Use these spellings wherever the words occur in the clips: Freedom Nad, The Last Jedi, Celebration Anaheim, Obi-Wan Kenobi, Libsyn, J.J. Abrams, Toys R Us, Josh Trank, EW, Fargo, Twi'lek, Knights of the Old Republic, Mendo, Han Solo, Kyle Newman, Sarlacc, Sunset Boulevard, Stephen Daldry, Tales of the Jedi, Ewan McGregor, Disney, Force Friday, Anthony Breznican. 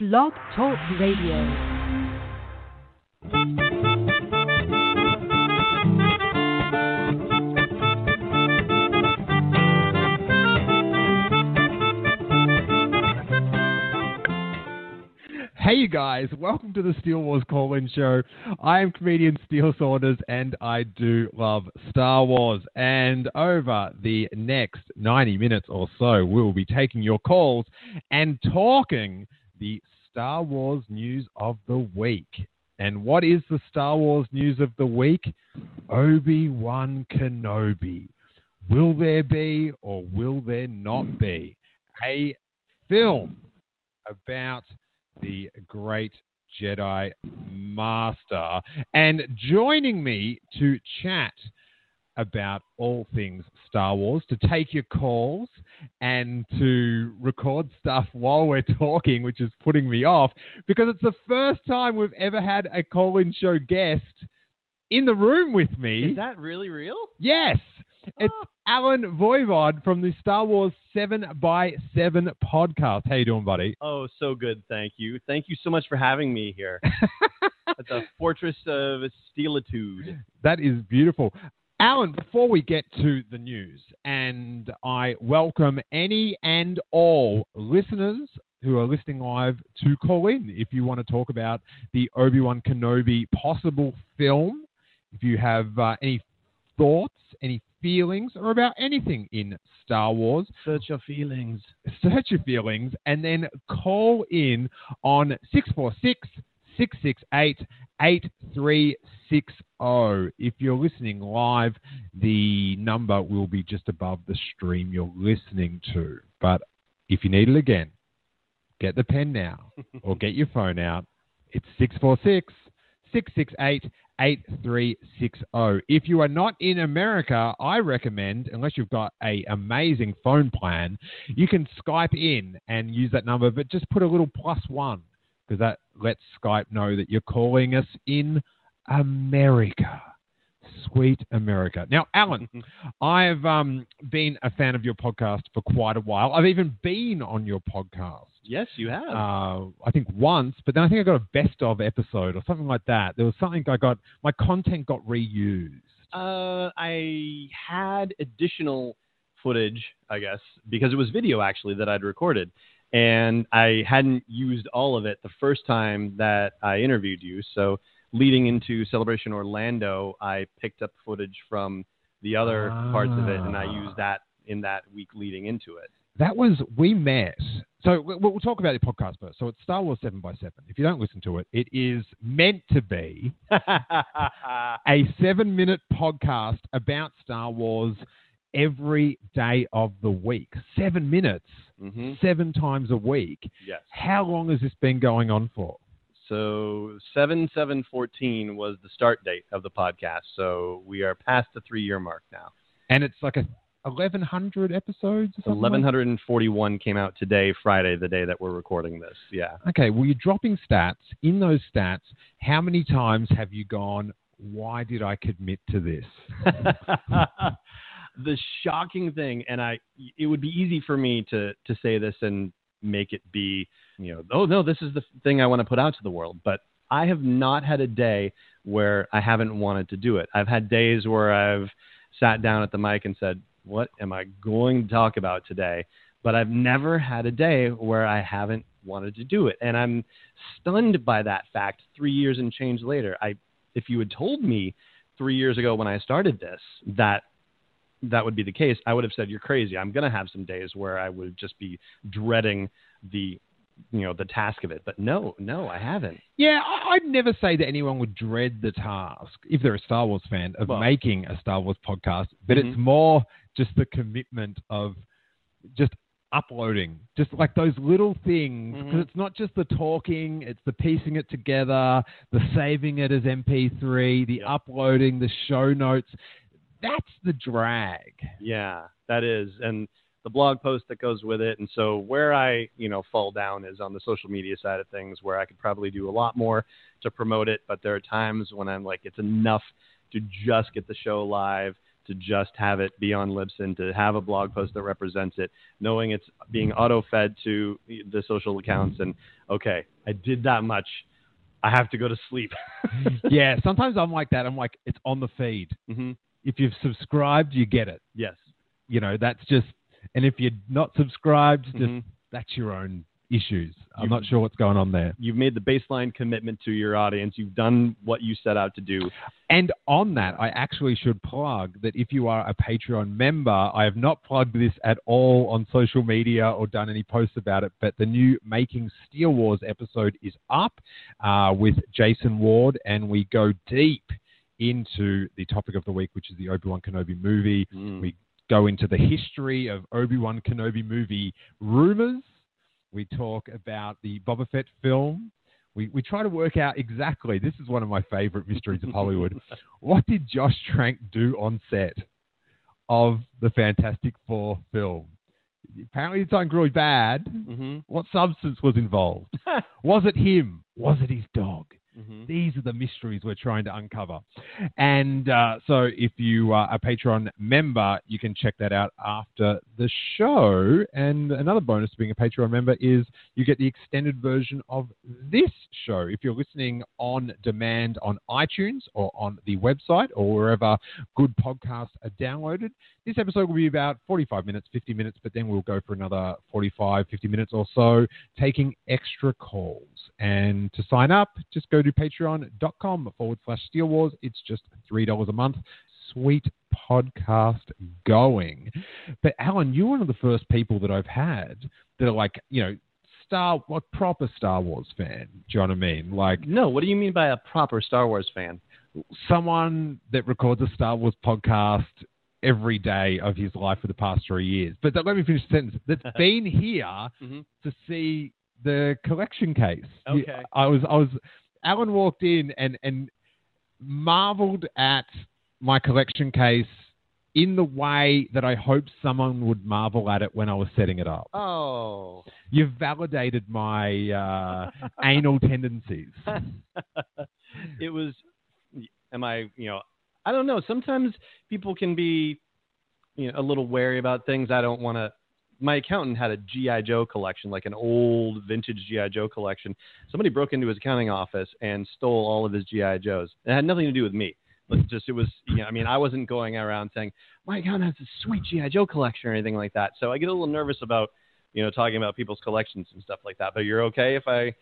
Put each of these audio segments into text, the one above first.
Blog Talk Radio. Hey you guys, welcome to the Steel Wars Call-In Show. I am comedian Steel Saunders and I do love Star Wars. And over the next 90 minutes or so, we'll be taking your calls and talking the Star Wars news of the week. And what is the Star Wars news of the week? Obi-Wan Kenobi. Will there be or will there not be a film about the great Jedi Master? And joining me to chat about all things Star Wars, to take your calls and to record stuff while we're talking, which is putting me off because it's the first time we've ever had a call-in show guest in the room with me. Is that really real? Yes. Oh. It's Alan Voivod from the Star Wars 7 by 7 podcast. How you doing, buddy? Oh, so good. Thank you. Thank you so much for having me here at the Fortress of Steelitude. That is beautiful. Alan, before we get to the news, and I welcome any and all listeners who are listening live to call in if you want to talk about the Obi-Wan Kenobi possible film, if you have any thoughts, any feelings, or about anything in Star Wars. Search your feelings. Search your feelings, and then call in on 646-668-8360. If you're listening live, the number will be just above the stream you're listening to. But if you need it again, get the pen now or get your phone out. It's 646-668-8360. If you are not in America, I recommend, unless you've got an amazing phone plan, you can Skype in and use that number, but just put a little +1. Because that lets Skype know that you're calling us in America. Sweet America. Now, Alan, I've been a fan of your podcast for quite a while. I've even been on your podcast. Yes, you have. I think once, but then I think I got a best of episode or something like that. There was something my content got reused. I had additional footage, I guess, because it was video actually that I'd recorded. And I hadn't used all of it the first time that I interviewed you. So leading into Celebration Orlando, I picked up footage from the other parts of it, and I used that in that week leading into it. That was, we met. So we'll talk about the podcast first. So it's Star Wars 7 by 7. If you don't listen to it, it is meant to be a 7-minute podcast about Star Wars every day of the week. 7 minutes, 7 times a week. Yes. How long has this been going on for? So 7/7/14 was the start date of the podcast. So we are past the 3-year mark now. And it's like 1,100 episodes? Or 1,141 came out today, Friday, the day that we're recording this. Yeah. Okay. Well, you're dropping stats. In those stats, how many times have you gone, why did I commit to this? The shocking thing, and it would be easy for me to say this and make it be, you know, oh no, this is the thing I want to put out to the world. But I have not had a day where I haven't wanted to do it. I've had days where I've sat down at the mic and said, what am I going to talk about today? But I've never had a day where I haven't wanted to do it. And I'm stunned by that fact 3 years and change later. If you had told me 3 years ago when I started this, that would be the case, I would have said, you're crazy. I'm going to have some days where I would just be dreading the task of it. But no, I haven't. Yeah, I'd never say that anyone would dread the task, if they're a Star Wars fan, of making a Star Wars podcast. But it's more just the commitment of just uploading, just like those little things, because it's not just the talking, it's the piecing it together, the saving it as MP3, the uploading, the show notes. That's the drag. Yeah, that is. And the blog post that goes with it. And so where I, fall down is on the social media side of things, where I could probably do a lot more to promote it. But there are times when I'm like, it's enough to just get the show live, to just have it be on Libsyn, to have a blog post that represents it, knowing it's being auto-fed to the social accounts. And, okay, I did that much. I have to go to sleep. Yeah, sometimes I'm like that. I'm like, it's on the feed. Mm-hmm. If you've subscribed, you get it. Yes. You know, that's just... And if you're not subscribed, just, mm-hmm. that's your own issues. I'm not sure what's going on there. You've made the baseline commitment to your audience. You've done what you set out to do. And on that, I actually should plug that if you are a Patreon member, I have not plugged this at all on social media or done any posts about it, but the new Making Steel Wars episode is up with Jason Ward, and we go deep into the topic of the week, which is the Obi-Wan Kenobi movie. Mm. We go into the history of Obi-Wan Kenobi movie rumors. We talk about the Boba Fett film. We try to work out exactly, this is one of my favorite mysteries of Hollywood, what did Josh Trank do on set of the Fantastic Four film? Apparently it's something really bad. Mm-hmm. What substance was involved? Was it him? Was it his dog? Mm-hmm. These are the mysteries we're trying to uncover. And so if you are a Patreon member, you can check that out after the show. And another bonus to being a Patreon member is you get the extended version of this show. If you're listening on demand on iTunes or on the website or wherever good podcasts are downloaded, this episode will be about 45 minutes, 50 minutes, but then we'll go for another 45, 50 minutes or so, taking extra calls. And to sign up, just go to patreon.com/Steel Wars. It's just $3 a month. Sweet podcast going. But Alan, you're one of the first people that I've had that are like, you know, proper Star Wars fan. Do you know what I mean? Like, no, what do you mean by a proper Star Wars fan? Someone that records a Star Wars podcast every day of his life for the past 3 years. But let me finish the sentence. That's been here mm-hmm. to see the collection case. Okay. Alan walked in and marveled at my collection case in the way that I hoped someone would marvel at it when I was setting it up. Oh. You've validated my anal tendencies. It was, I don't know. Sometimes people can be a little wary about things. I don't want to. My accountant had a G.I. Joe collection, like an old vintage G.I. Joe collection. Somebody broke into his accounting office and stole all of his G.I. Joes. It had nothing to do with me. I wasn't going around saying, my God, that's a sweet G.I. Joe collection or anything like that. So I get a little nervous about, talking about people's collections and stuff like that. But you're okay if I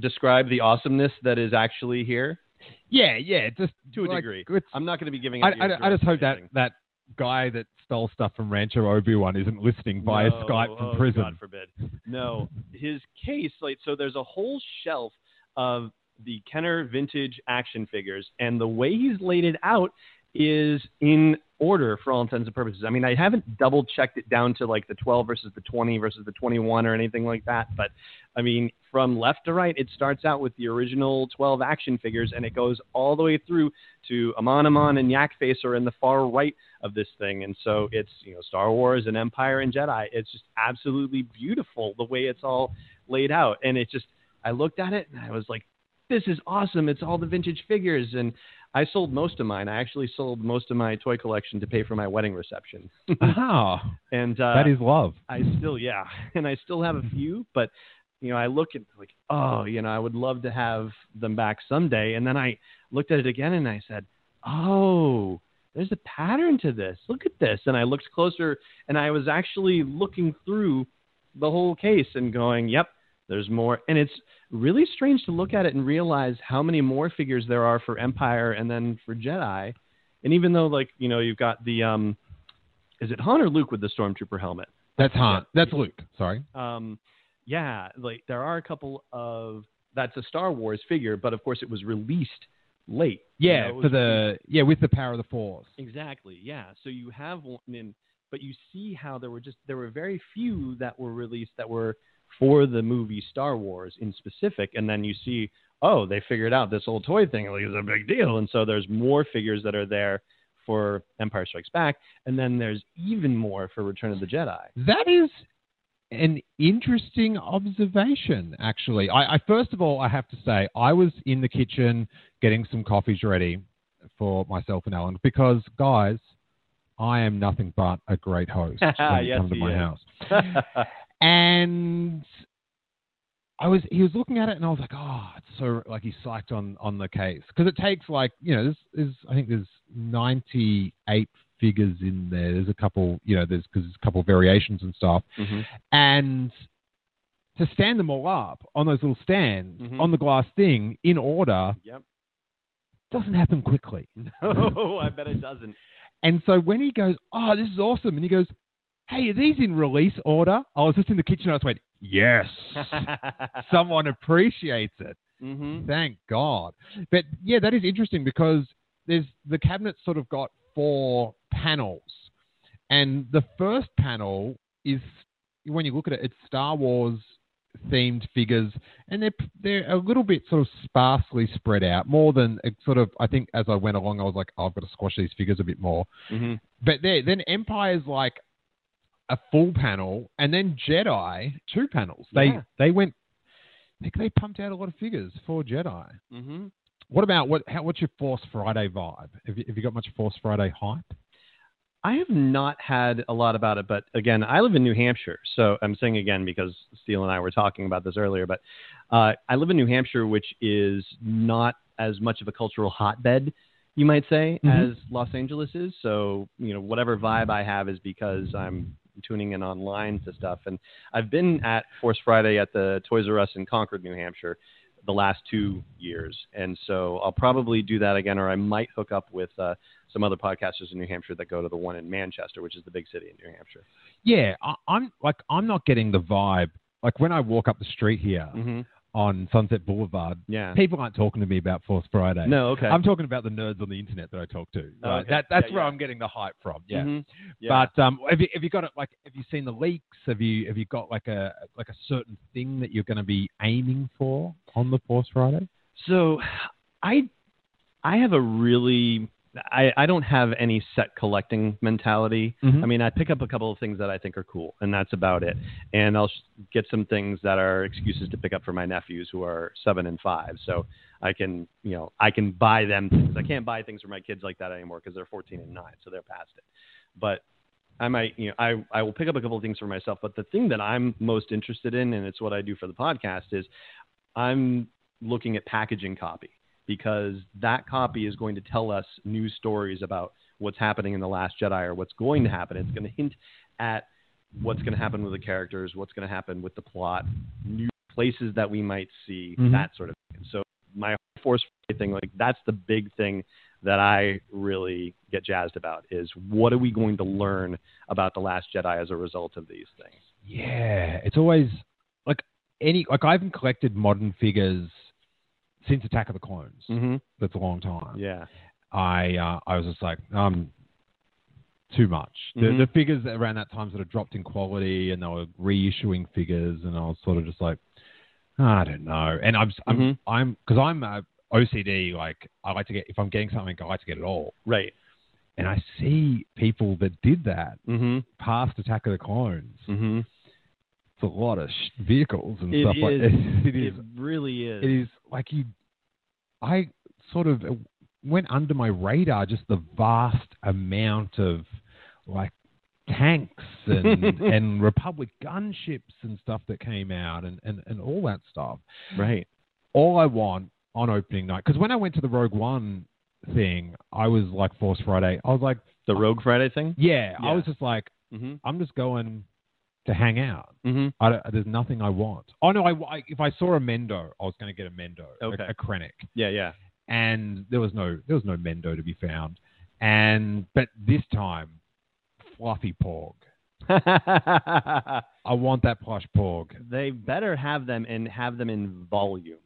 describe the awesomeness that is actually here? Yeah, just to a degree. I'm not going to be giving it. I just hope that guy that stole stuff from Rancho Obi Wan isn't listening via Skype from prison. God forbid. No, his case, so there's a whole shelf of the Kenner vintage action figures, and the way he's laid it out is in order for all intents and purposes. I mean, I haven't double checked it down to like the 12 versus the 20 versus the 21 or anything like that. But I mean, from left to right, it starts out with the original 12 action figures, and it goes all the way through to Amanaman and Yak Face are in the far right of this thing. And so it's, Star Wars and Empire and Jedi. It's just absolutely beautiful the way it's all laid out. And it just, I looked at it and I was like, this is awesome. It's all the vintage figures. And I sold most of mine. I actually sold most of my toy collection to pay for my wedding reception. Oh, and that is love. I still have a few, but I look at I would love to have them back someday. And then I looked at it again and I said, oh, there's a pattern to this. Look at this. And I looked closer and I was actually looking through the whole case and going, yep, there's more. And it's really strange to look at it and realize how many more figures there are for Empire and then for Jedi. And even though, you've got the, is it Han or Luke with the Stormtrooper helmet? That's Han. Yeah. That's Luke. Sorry. There are a couple of, that's a Star Wars figure, but of course it was released late. Yeah. With the power of the Force. Exactly. Yeah. So you have one but you see how there were very few that were released that were for the movie Star Wars in specific, and then you see, they figured out this old toy thing is a big deal, and so there's more figures that are there for Empire Strikes Back, and then there's even more for Return of the Jedi. That is an interesting observation, actually. I first of all, I have to say, I was in the kitchen getting some coffees ready for myself and Alan, because, guys, I am nothing but a great host when you come to my house. And he was looking at it, and I was like, oh, it's so, like, he's psyched on the case. Because it takes, like, you know, I think there's 98 figures in there. There's a couple, you know, there's a couple variations and stuff. Mm-hmm. And to stand them all up on those little stands, mm-hmm. on the glass thing, in order, yep. doesn't happen quickly. No, I bet it doesn't. And so when he goes, oh, this is awesome. And he goes, hey, are these in release order? I was just in the kitchen. I just went, yes, someone appreciates it. Mm-hmm. Thank God. But yeah, that is interesting because there's the cabinet's sort of got four panels. And the first panel is, when you look at it, it's Star Wars themed figures, and they're a little bit sort of sparsely spread out, more than sort of, I think as I went along, I was like, oh, I've got to squash these figures a bit more. Mm-hmm. But then Empire's like a full panel, and then Jedi, two panels. They pumped out a lot of figures for Jedi. Mm-hmm. What about, what's your Force Friday vibe? Have you got much Force Friday hype? I have not had a lot about it, but again, I live in New Hampshire, so I'm saying again because Steele and I were talking about this earlier, but I live in New Hampshire, which is not as much of a cultural hotbed, you might say, mm-hmm. as Los Angeles is. So, you know, whatever vibe I have is because I'm tuning in online to stuff. And I've been at Force Friday at the Toys R Us in Concord, New Hampshire, the last 2 years. And so I'll probably do that again, or I might hook up with some other podcasters in New Hampshire that go to the one in Manchester, which is the big city in New Hampshire. Yeah. I'm not getting the vibe. Like when I walk up the street here mm-hmm. on Sunset Boulevard, yeah. people aren't talking to me about Force Friday. No. Okay. I'm talking about the nerds on the internet that I talk to. Right? Okay. That's where I'm getting the hype from. Yeah. Mm-hmm. yeah. But have you got it? Like, have you seen the leaks? Have you got like a certain thing that you're going to be aiming for on the Force Friday? So I don't have any set collecting mentality. Mm-hmm. I mean, I pick up a couple of things that I think are cool, and that's about it. And I'll get some things that are excuses to pick up for my nephews who are 7 and 5. So I can buy them things. I can't buy things for my kids like that anymore because they're 14 and 9, so they're past it. But I might, you know, I will pick up a couple of things for myself. But the thing that I'm most interested in, and it's what I do for the podcast, is I'm looking at packaging copy. Because that copy is going to tell us news stories about what's happening in The Last Jedi or what's going to happen. It's going to hint at what's going to happen with the characters, what's going to happen with the plot, new places that we might see, mm-hmm. that sort of thing. So my Force thing, like that's the big thing that I really get jazzed about is what are we going to learn about The Last Jedi as a result of these things? Yeah, it's always like I haven't collected modern figures since Attack of the Clones. Mm-hmm. That's a long time. Yeah. I was just like, too much. Mm-hmm. The figures that around that time sort of dropped in quality and they were reissuing figures and I was sort of just like, I don't know. And I'm OCD, like I like to get, if I'm getting something, I like to get it all. Right. And I see people that did that mm-hmm. past Attack of the Clones. Mm-hmm. It's a lot of vehicles and stuff like that. It really is. It is like I sort of went under my radar just the vast amount of like tanks and and Republic gunships and stuff that came out and all that stuff. Right. All I want on opening night, because when I went to the Rogue One thing, I was like Force Friday. I was like the Rogue Friday thing. Yeah. I was just like, mm-hmm. I'm just going to hang out. Mm-hmm. There's nothing I want. Oh, no, if I saw a Mendo, I was going to get a Mendo, okay. a Krennic. Yeah, yeah. And there was no Mendo to be found. But this time, fluffy porg. I want that plush porg. They better have them and have them in volume.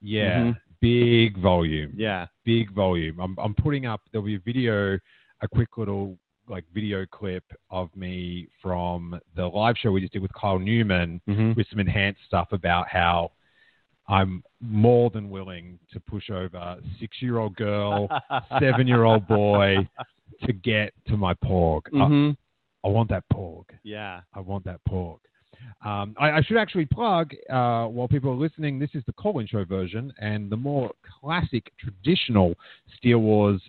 Yeah, mm-hmm. big volume. Yeah. Big volume. I'm putting up, there'll be a video, a quick little like video clip of me from the live show we just did with Kyle Newman mm-hmm. with some enhanced stuff about how I'm more than willing to push over 6-year-old girl, 7-year-old boy to get to my porg. Mm-hmm. I want that porg. Yeah. I want that porg. I should actually plug, while people are listening, this is the call-in show version and the more classic, traditional Steel Wars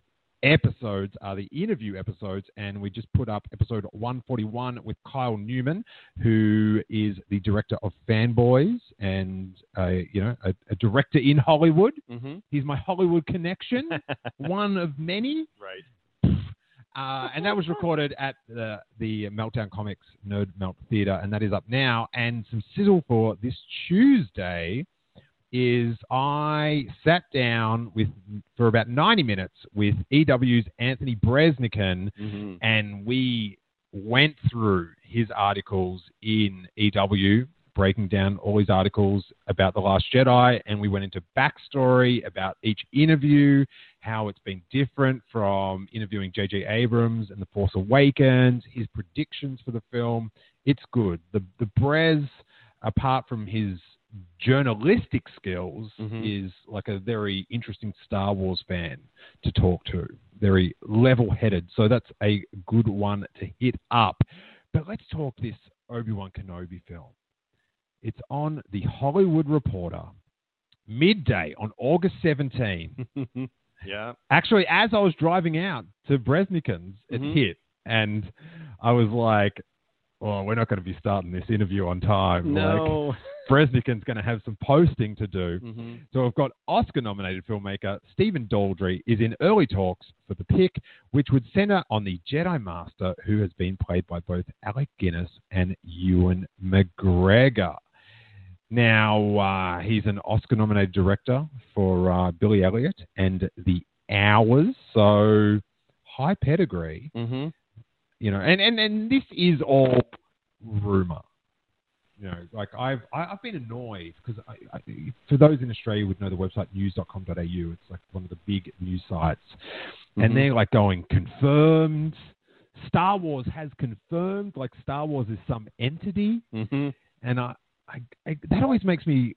episodes are the interview episodes, and we just put up episode 141 with Kyle Newman, who is the director of Fanboys and a director in Hollywood. Mm-hmm. He's my Hollywood connection, one of many. Right. And that was recorded at the Meltdown Comics Nerd Melt Theatre, and that is up now. And some sizzle for this Tuesday is I sat down for about 90 minutes with EW's Anthony Breznican, mm-hmm. and we went through his articles in EW, breaking down all his articles about The Last Jedi, and we went into backstory about each interview, how it's been different from interviewing J.J. Abrams and The Force Awakens, his predictions for the film. It's good. The Brez, apart from his journalistic skills, mm-hmm. is like a very interesting Star Wars fan to talk to, very level-headed. So that's a good one to hit up. But let's talk this Obi-Wan Kenobi film. It's on The Hollywood Reporter, midday on August 17. Yeah. Actually, as I was driving out to Breznican's, it mm-hmm. hit. And I was like, oh, we're not going to be starting this interview on time. No. Like, Breznican's going to have some posting to do. Mm-hmm. So I've got Oscar-nominated filmmaker Stephen Daldry is in early talks for the pick, which would center on the Jedi Master, who has been played by both Alec Guinness and Ewan McGregor. Now, he's an Oscar-nominated director for Billy Elliot and The Hours, so high pedigree. Mm-hmm. You know, and this is all rumor. You know, like I've been annoyed because for those in Australia who would know the website news.com.au, it's like one of the big news sites, mm-hmm. and they're like going confirmed. Star Wars has confirmed, like Star Wars is some entity, mm-hmm. and I that always makes me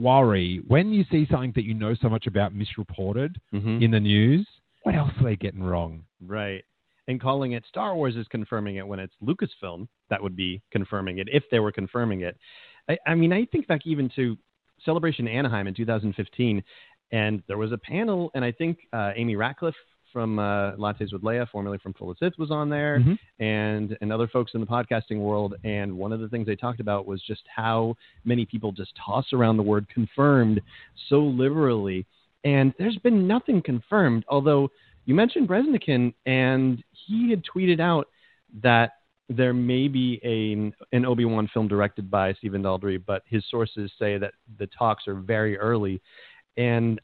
worry when you see something that you know so much about misreported mm-hmm. in the news. What else are they getting wrong? Right. And calling it Star Wars is confirming it when it's Lucasfilm that would be confirming it if they were confirming it. I mean, I think back even to Celebration Anaheim in 2015, and there was a panel, and I think Amy Ratcliffe from Lattes with Leia, formerly from Full of Sith, was on there, mm-hmm. and other folks in the podcasting world. And one of the things they talked about was just how many people just toss around the word confirmed so liberally. And there's been nothing confirmed, although you mentioned Breznican, and he had tweeted out that there may be an Obi-Wan film directed by Stephen Daldry, but his sources say that the talks are very early. And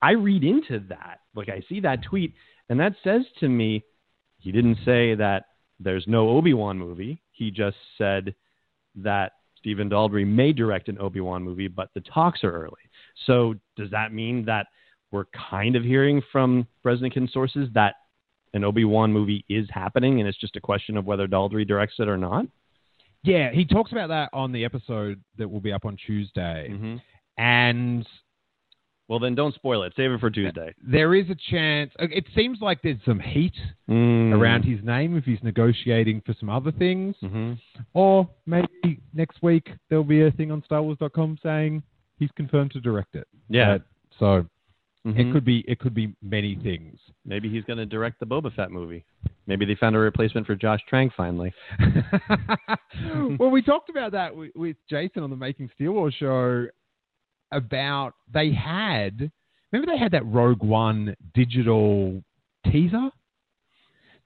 I read into that. Like, I see that tweet, and that says to me, he didn't say that there's no Obi-Wan movie. He just said that Stephen Daldry may direct an Obi-Wan movie, but the talks are early. So does that mean that we're kind of hearing from Breznican sources that an Obi-Wan movie is happening, and it's just a question of whether Daldry directs it or not? Yeah, he talks about that on the episode that will be up on Tuesday. Mm-hmm. And well, then don't spoil it. Save it for Tuesday. There is a chance. It seems like there's some heat around his name if he's negotiating for some other things. Mm-hmm. Or maybe next week there'll be a thing on StarWars.com saying he's confirmed to direct it. Yeah. So mm-hmm. It could be many things. Maybe he's going to direct the Boba Fett movie. Maybe they found a replacement for Josh Trank finally. Well, we talked about that with Jason on the Making Steel Wars show about they had that Rogue One digital teaser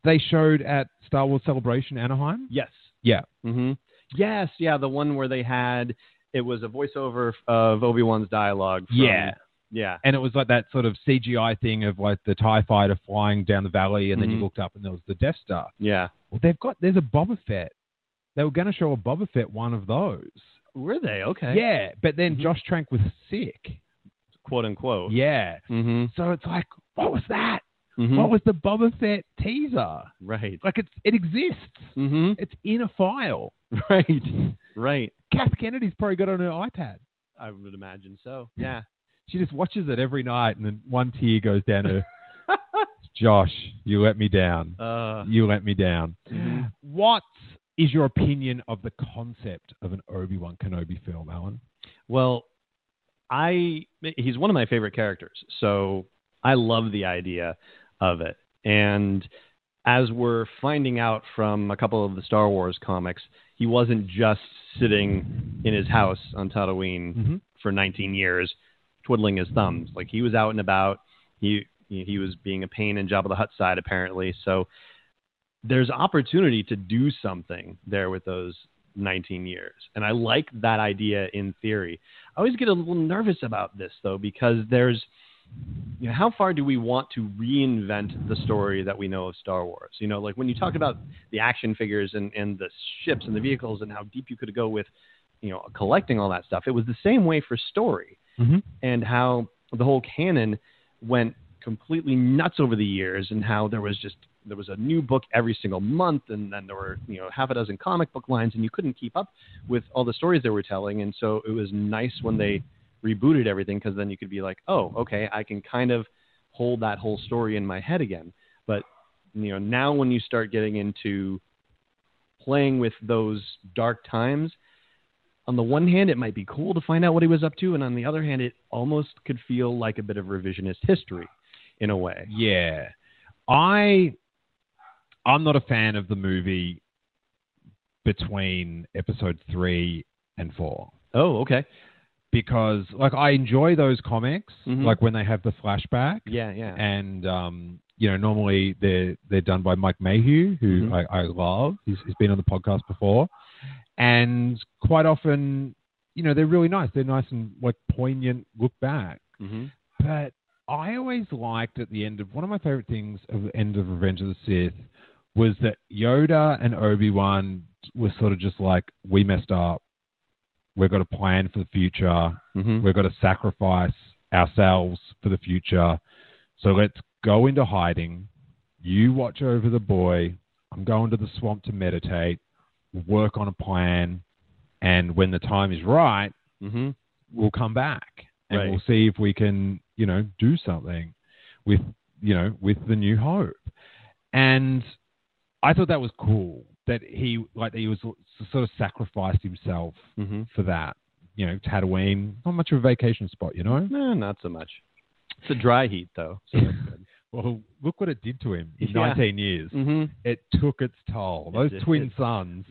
they showed at Star Wars Celebration Anaheim. Yes. Yeah. Mm-hmm. Yes. Yeah. The one where they had, it was a voiceover of Obi-Wan's dialogue. Yeah. And it was like that sort of CGI thing of like the TIE fighter flying down the valley, and mm-hmm. then you looked up and there was the Death Star. Yeah. Well, there's a Boba Fett. They were going to show a Boba Fett one of those. Were they? Okay. Yeah. But then mm-hmm. Josh Trank was sick. Quote unquote. Yeah. Mm-hmm. So it's like, what was that? Mm-hmm. What was the Boba Fett teaser? Right. Like it exists. Mm-hmm. It's in a file. Right. Right. Kath Kennedy's probably got it on her iPad. I would imagine so. Yeah. She just watches it every night, and then one tear goes down her. Josh, you let me down. You let me down. What is your opinion of the concept of an Obi-Wan Kenobi film, Alan? Well, he's one of my favorite characters, so I love the idea. of it. And as we're finding out from a couple of the Star Wars comics, he wasn't just sitting in his house on Tatooine for 19 years, twiddling his thumbs. Like, he was out and about. He was being a pain in Jabba the Hutt side, apparently. So there's opportunity to do something there with those 19 years. And I like that idea in theory. I always get a little nervous about this, though, because there's, you know, how far do we want to reinvent the story that we know of Star Wars? You know, like when you talked about the action figures and the ships and the vehicles and how deep you could go with, you know, collecting all that stuff. It was the same way for story and how the whole canon went completely nuts over the years, and how there was a new book every single month, and then there were, you know, half a dozen comic book lines, and you couldn't keep up with all the stories they were telling. And so it was nice when they rebooted everything, because then you could be like, oh, okay, I can kind of hold that whole story in my head again. But, you know, now when you start getting into playing with those dark times, on the one hand, it might be cool to find out what he was up to, and on the other hand, it almost could feel like a bit of revisionist history in a way. Yeah. I'm not a fan of the movie between episode 3 and 4. Oh, okay. Because, like, I enjoy those comics, like when they have the flashback. Yeah, yeah. And, you know, normally they're done by Mike Mayhew, who I love. He's been on the podcast before. And quite often, you know, they're really nice. They're nice and, like, poignant look back. But I always liked at the end of, one of my favorite things of the end of Revenge of the Sith was that Yoda and Obi-Wan were sort of just like, we messed up. We've got a plan for the future. We've got to sacrifice ourselves for the future. So let's go into hiding. You watch over the boy. I'm going to the swamp to meditate, work on a plan. And when the time is right, we'll come back and we'll see if we can, you know, do something with, you know, with the New Hope. And I thought that was cool. That he, like, he was sort of sacrificed himself for that. You know, Tatooine, not much of a vacation spot, you know? No, not so much. It's a dry heat, though. So that's good. Well, look what it did to him in 19 years. It took its toll. Those twin sons,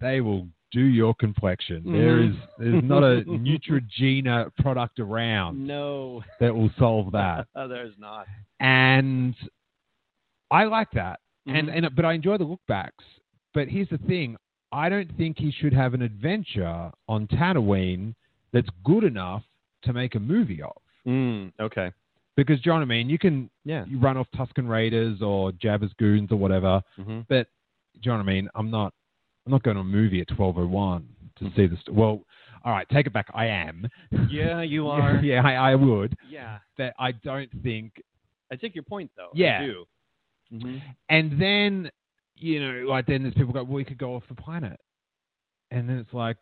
they will do your complexion. There's not a Neutrogena product around that will solve that. There's not. And I like that. And but I enjoy the lookbacks. But here's the thing. I don't think he should have an adventure on Tatooine that's good enough to make a movie of. Okay. Because, John, I mean, you can you run off Tusken Raiders or Jabba's Goons or whatever. But, John, I mean, I'm not going to a movie at 12:01 to see this. Well, all right, take it back. I am. Yeah, you are. I would. Yeah. That I don't think. I take your point, though. Yeah. I do. And then, you know, like, then there's people go, well, we could go off the planet. And then it's like,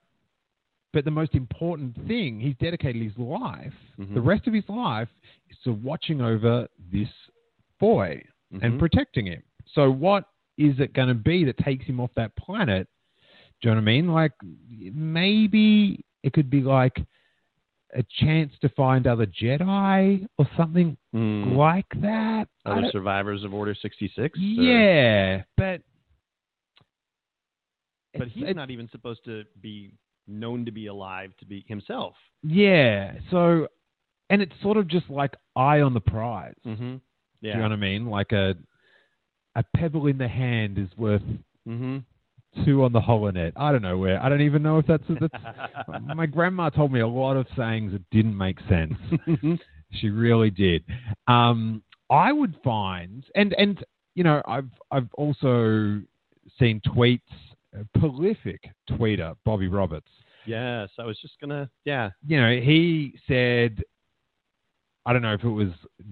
but the most important thing, he's dedicated his life, the rest of his life, is to watching over this boy and protecting him. So what is it going to be that takes him off that planet? Do you know what I mean? Like, maybe it could be like a chance to find other Jedi or something like that. Other survivors of Order 66? Yeah, but... But he's not even supposed to be known to be alive to be himself. Yeah, so... And it's sort of just like eye on the prize. Yeah. Do you know what I mean? Like a pebble in the hand is worth... 2 on the holonet. I don't know where. I don't even know if that's my grandma told me a lot of sayings that didn't make sense. She really did. I would find, and you know, I've also seen tweets, prolific tweeter, Bobby Roberts. Yes, I was just gonna. Yeah, you know, he said, I don't know if it was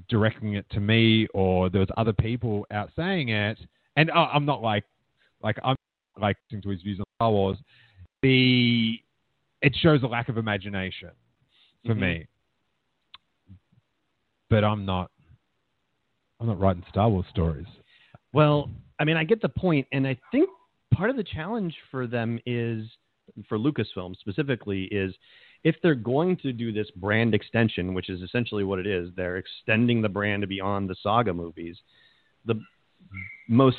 directing it to me or there was other people out saying it, and I'm not like I'm. Like to his views on Star Wars, it shows a lack of imagination for me. But I'm not writing Star Wars stories. Well, I mean, I get the point, and I think part of the challenge for them is, for Lucasfilm specifically, is if they're going to do this brand extension, which is essentially what it is, they're extending the brand to beyond the saga movies. the most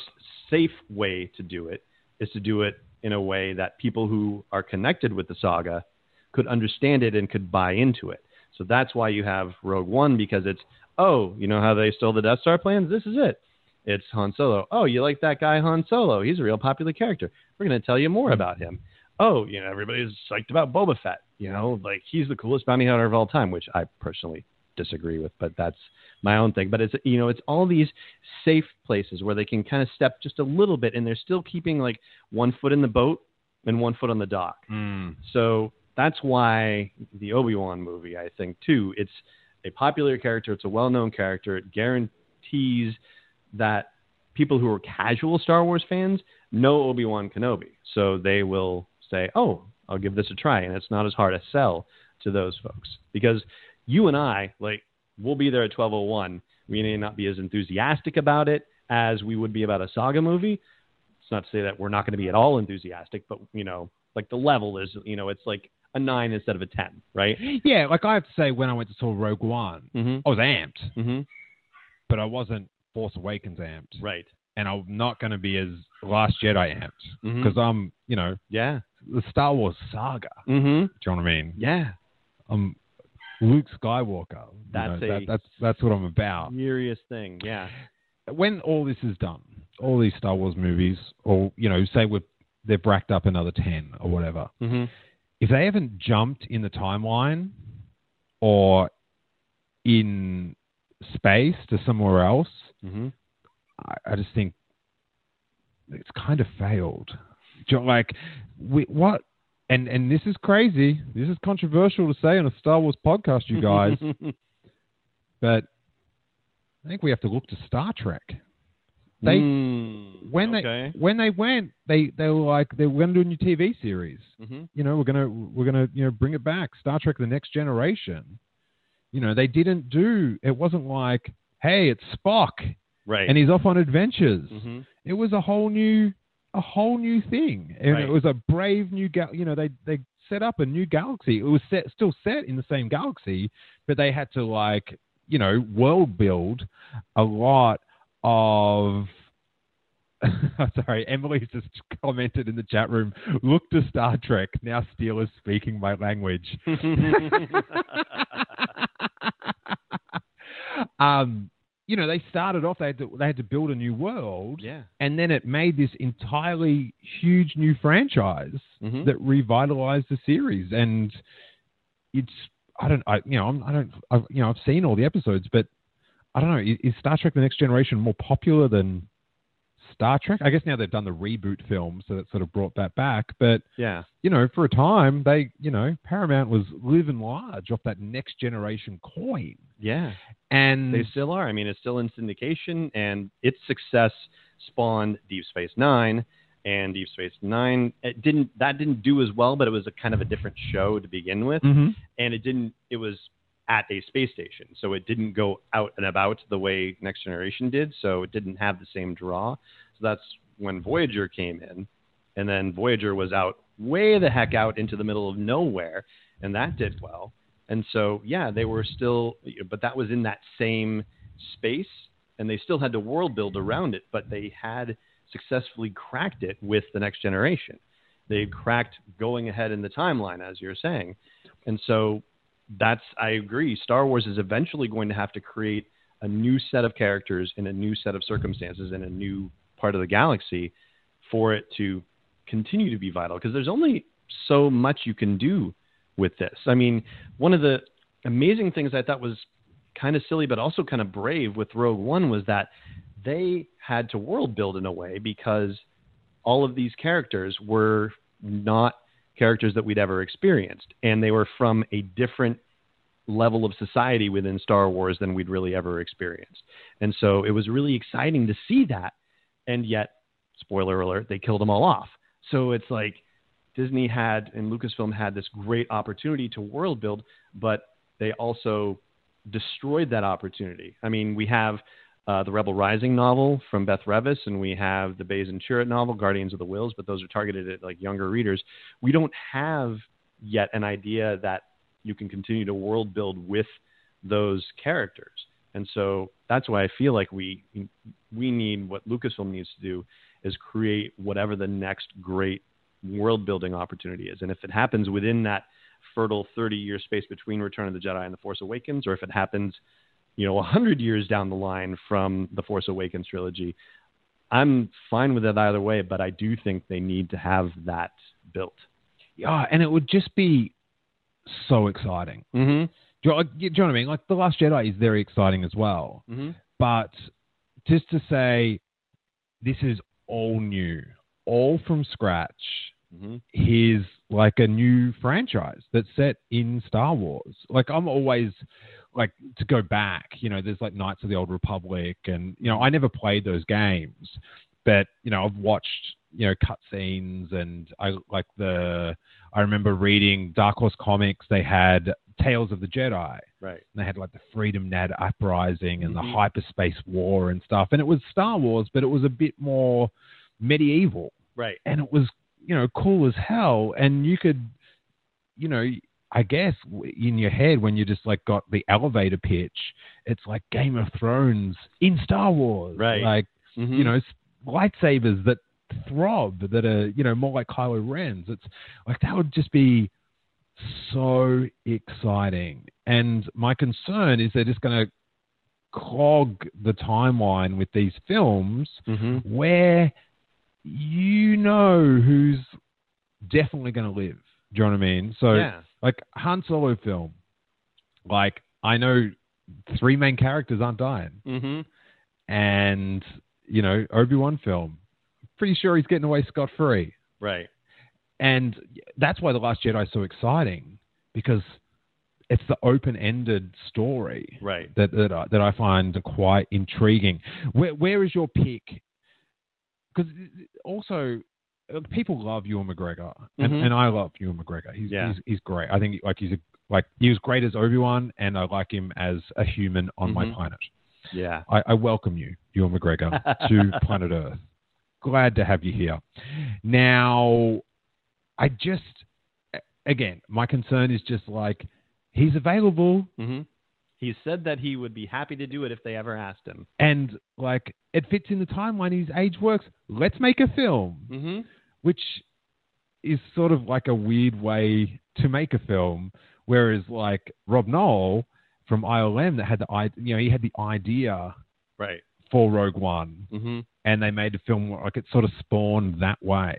safe way to do it is to do it in a way that people who are connected with the saga could understand it and could buy into it. So that's why you have Rogue One, because it's, oh, you know how they stole the Death Star plans? This is it. It's Han Solo. Oh, you like that guy Han Solo? He's a real popular character. We're going to tell you more about him. Oh, you know, everybody's psyched about Boba Fett. You know, like, he's the coolest bounty hunter of all time, which I personally disagree with, but that's my own thing. But it's, you know, it's all these safe places where they can kind of step just a little bit, and they're still keeping like one foot in the boat and one foot on the dock. So that's why the Obi-Wan movie, I think, too, it's a popular character. It's a well-known character. It guarantees that people who are casual Star Wars fans know Obi-Wan Kenobi. So they will say, oh, I'll give this a try. And it's not as hard a sell to those folks, because you and I, like, we'll be there at 12:01. We may not be as enthusiastic about it as we would be about a saga movie. It's not to say that we're not going to be at all enthusiastic, but, you know, like, the level is, you know, it's like a 9 instead of a 10, right? Yeah, like, I have to say, when I went to saw Rogue One, I was amped, but I wasn't Force Awakens amped. Right. And I'm not going to be as Last Jedi amped, because I'm, you know, the Star Wars saga. Do you know what I mean? I'm Luke Skywalker. That's, you know, that's what I'm about. Serious thing, when all this is done, all these Star Wars movies, or, you know, say they've racked up another 10 or whatever, if they haven't jumped in the timeline or in space to somewhere else, I just think it's kind of failed. Like, what? And this is crazy. This is controversial to say on a Star Wars podcast, you guys. But I think we have to look to Star Trek. They when they went, they were like, they were going to do a new TV series. You know, we're gonna you know, bring it back. Star Trek: The Next Generation. You know, they didn't do. It wasn't like, hey, it's Spock, right? And he's off on adventures. It was a whole new thing, and it was a brave new you know, they set up a new galaxy. It was still set in the same galaxy, but they had to, like, you know, world build a lot of sorry, Emily's just commented in the chat room, look to Star Trek, now Steel is speaking my language. You know, they started off, they had to build a new world, and then it made this entirely huge new franchise that revitalized the series. And it's, I've seen all the episodes, but I don't know, is Star Trek: The Next Generation more popular than Star Trek? I guess now they've done the reboot film, so that sort of brought that back. But you know, for a time, they, you know, Paramount was living large off that Next Generation coin. And they still are. I mean, it's still in syndication, and its success spawned Deep Space Nine, and Deep Space Nine, it didn't do as well, but it was a kind of a different show to begin with, and it was at a space station, so it didn't go out and about the way Next Generation did, so it didn't have the same draw. So that's when Voyager came in, and then Voyager was out way the heck out into the middle of nowhere, and that did well. And so, yeah, they were still, but that was in that same space, and they still had to world build around it, but they had successfully cracked it with the Next Generation. They cracked going ahead in the timeline, as you're saying. And so that's, I agree, Star Wars is eventually going to have to create a new set of characters in a new set of circumstances in a new part of the galaxy for it to continue to be vital, because there's only so much you can do with this. I mean, one of the amazing things I thought was kind of silly, but also kind of brave with Rogue One, was that they had to world build in a way, because all of these characters were not characters that we'd ever experienced. And they were from a different level of society within Star Wars than we'd really ever experienced. And so it was really exciting to see that. And yet, spoiler alert, they killed them all off. So it's like, Disney had, and Lucasfilm had, this great opportunity to world build, but they also destroyed that opportunity. I mean, we have the Rebel Rising novel from Beth Revis, and we have the Baze and Chirrut novel, Guardians of the Wills, but those are targeted at, like, younger readers. We don't have yet an idea that you can continue to world build with those characters. And so that's why I feel like we need, what Lucasfilm needs to do is create whatever the next great world building opportunity is. And if it happens within that fertile 30-year space between Return of the Jedi and The Force Awakens, or if it happens, 100 years down the line from The Force Awakens trilogy, I'm fine with it either way, but I do think they need to have that built. Yeah, and it would just be so exciting. Mm-hmm. Do you know what I mean? Like, The Last Jedi is very exciting as well. Mm-hmm. But just to say, this is all new, all from scratch. Mm-hmm. Here's like a new franchise that's set in Star Wars. Like, I'm always like to go back, there's like Knights of the Old Republic, and, I never played those games, but, I've watched, cutscenes, and I remember reading Dark Horse Comics. They had Tales of the Jedi, right? And they had like the Freedom Nad uprising and the hyperspace war and stuff. And it was Star Wars, but it was a bit more medieval, right? And it was, cool as hell. And you could, I guess in your head, when you just like got the elevator pitch, it's like Game of Thrones in Star Wars, right? Like, lightsabers that throb, that are, more like Kylo Ren's. It's like, that would just be so exciting. And my concern is they're just going to clog the timeline with these films where who's definitely going to live. Do you know what I mean? So, like, Han Solo film, like, I know three main characters aren't dying. Mm-hmm. And, Obi-Wan film, pretty sure he's getting away scot-free. Right. And that's why The Last Jedi is so exciting, because it's the open-ended story, right, that I find quite intriguing. Where is your pick? Because also, people love Ewan McGregor, and I love Ewan McGregor. He's great. I think he was great as Obi-Wan, and I like him as a human on my planet. Yeah, I welcome you, Ewan McGregor, to planet Earth. Glad to have you here. Now, I just, again, my concern is just like, he's available. Mm-hmm. He said that he would be happy to do it if they ever asked him. And like, it fits in the timeline. His age works. Let's make a film, which is sort of like a weird way to make a film. Whereas like Rob Noel from ILM that had he had the idea, right, for Rogue One, and they made a film like it sort of spawned that way.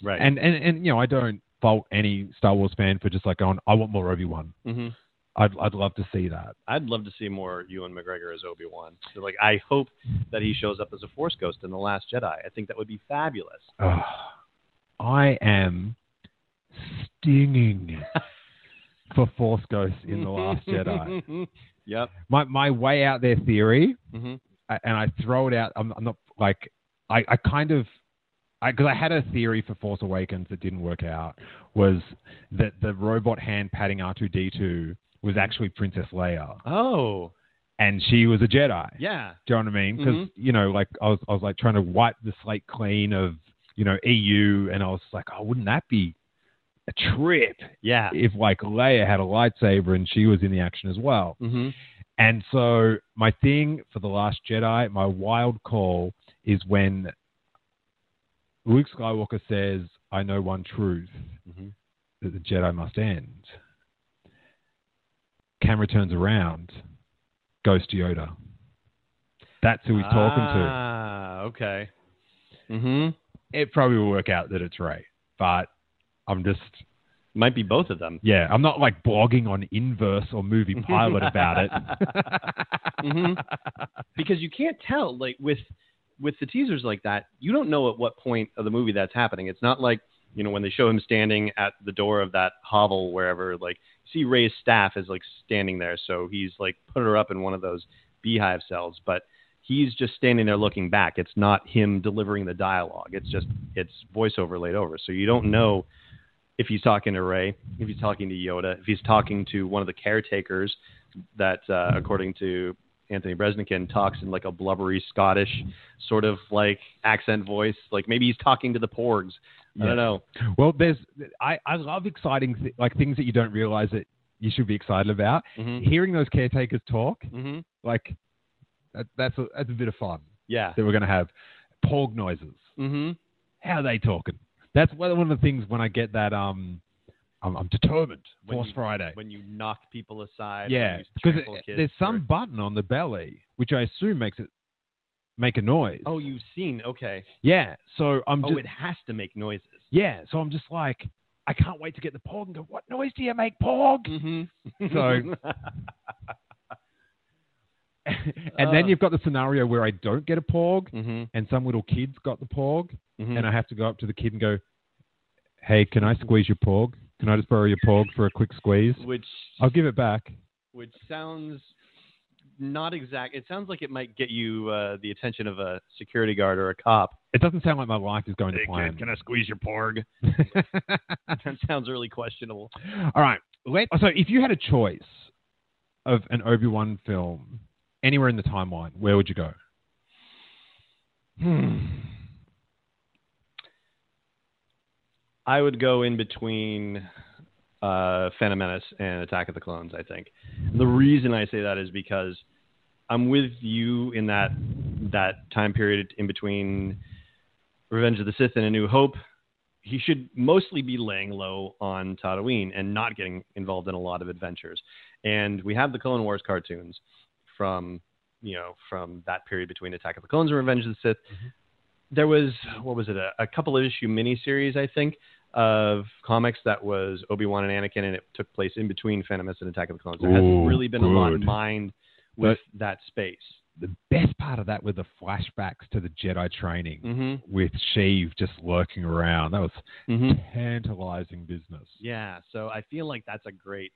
Right. And I don't fault any Star Wars fan for just like going, I want more Obi-Wan. Mm-hmm. I'd love to see that. I'd love to see more Ewan McGregor as Obi-Wan. So, like, I hope that he shows up as a Force ghost in The Last Jedi. I think that would be fabulous. Oh, I am stinging for Force ghosts in The Last Jedi. Yep. My way out there theory, and I throw it out. I'm not like, I kind of, because I had a theory for Force Awakens that didn't work out, was that the robot hand patting R2-D2 was actually Princess Leia. Oh. And she was a Jedi. Yeah. Do you know what I mean? Because, I was like trying to wipe the slate clean of, EU, and I was like, oh, wouldn't that be a trip? Yeah. If like Leia had a lightsaber and she was in the action as well. Mm-hmm. And so my thing for The Last Jedi, my wild call, is when Luke Skywalker says, I know one truth, that the Jedi must end. Camera turns around, goes to Yoda. That's who he's talking to. Ah, okay. It probably will work out that it's Rey, but I'm just... Might be both of them. Yeah, I'm not like blogging on Inverse or Movie Pilot about it. Because you can't tell, like, with the teasers like that, you don't know at what point of the movie that's happening. It's not like, when they show him standing at the door of that hovel, wherever, like, see Rey's staff is like standing there. So he's like put her up in one of those beehive cells, but he's just standing there looking back. It's not him delivering the dialogue. It's just, it's voiceover laid over. So you don't know if he's talking to Rey, if he's talking to Yoda, if he's talking to one of the caretakers that, according to Anthony Breznican, talks in like a blubbery Scottish sort of like accent voice. Like maybe he's talking to the Porgs. I don't know. Well, I love exciting things that you don't realize that you should be excited about. Hearing those caretakers talk, like That's a bit of fun. Yeah. That we're going to have porg noises. Mm-hmm. How are they talking? That's one of the things when I get that, I'm determined. Force Friday. When you knock people aside. Yeah. Because there's some button on the belly, which I assume makes it make a noise. Oh, you've seen. Okay. Yeah. So I'm just. Oh, it has to make noises. Yeah. So I'm just like, I can't wait to get the porg and go, what noise do you make, porg? Mm-hmm. So. And then you've got the scenario where I don't get a porg, mm-hmm. and some little kid's got the porg, mm-hmm. and I have to go up to the kid and go, hey, can I squeeze your porg? Can I just borrow your porg for a quick squeeze? Which I'll give it back. Which sounds not exact. It sounds like it might get you the attention of a security guard or a cop. It doesn't sound like my life is going to plan. Can I squeeze your porg? That sounds really questionable. All right. So if you had a choice of an Obi-Wan film anywhere in the timeline, where would you go? I would go in between Phantom Menace and Attack of the Clones, I think. The reason I say that is because I'm with you in that time period in between Revenge of the Sith and A New Hope. He should mostly be laying low on Tatooine and not getting involved in a lot of adventures. And we have the Clone Wars cartoons from that period between Attack of the Clones and Revenge of the Sith. Mm-hmm. There was, a couple of issue miniseries, I think, of comics that was Obi-Wan and Anakin, and it took place in between Phantom Menace and Attack of the Clones. There hasn't really been a lot in mind with that space. The best part of that were the flashbacks to the Jedi training, mm-hmm. with Sheev just lurking around. That was mm-hmm. tantalizing business. Yeah, so I feel like that's a great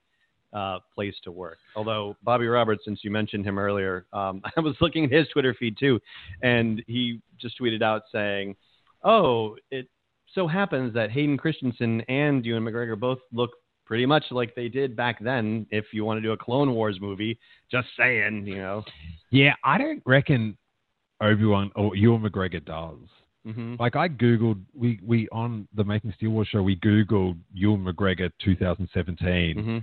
place to work. Although Bobby Roberts, since you mentioned him earlier, I was looking at his Twitter feed too, and he just tweeted out saying, oh, it so happens that Hayden Christensen and Ewan McGregor both look pretty much like they did back then. If you want to do a Clone Wars movie, just saying, you know. Yeah, I don't reckon Obi-Wan or Ewan McGregor does. Mm-hmm. Like I Googled, we on the Making Steel Wars show, we Googled Ewan McGregor 2017. Mm-hmm.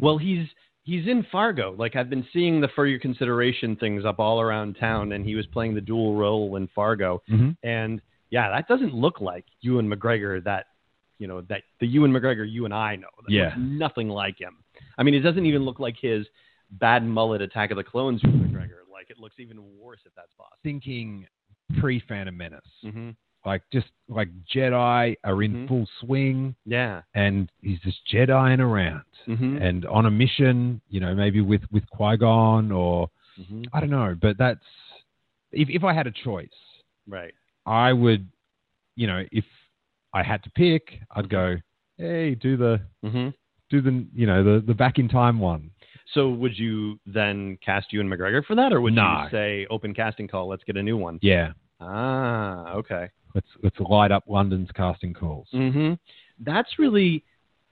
Well, he's in Fargo. Like, I've been seeing the For Your Consideration things up all around town, and he was playing the dual role in Fargo. Mm-hmm. And, yeah, that doesn't look like Ewan McGregor that the Ewan McGregor you and I know. That looks nothing like him. I mean, it doesn't even look like his bad mullet Attack of the Clones Ewan McGregor. Like, it looks even worse if that's possible. Thinking pre-Phantom Menace. Mm-hmm. Like Jedi are in mm-hmm. full swing. Yeah. And he's just Jediing around mm-hmm. and on a mission, you know, maybe with Qui-Gon or mm-hmm. I don't know, but that's if I had a choice, right. I would, you know, if I had to pick, I'd go, hey, do the back in time one. So would you then cast Ewan McGregor for that, or would you say open casting call, let's get a new one? Yeah. Ah, okay. Let's light up London's casting calls. Mm-hmm. That's really,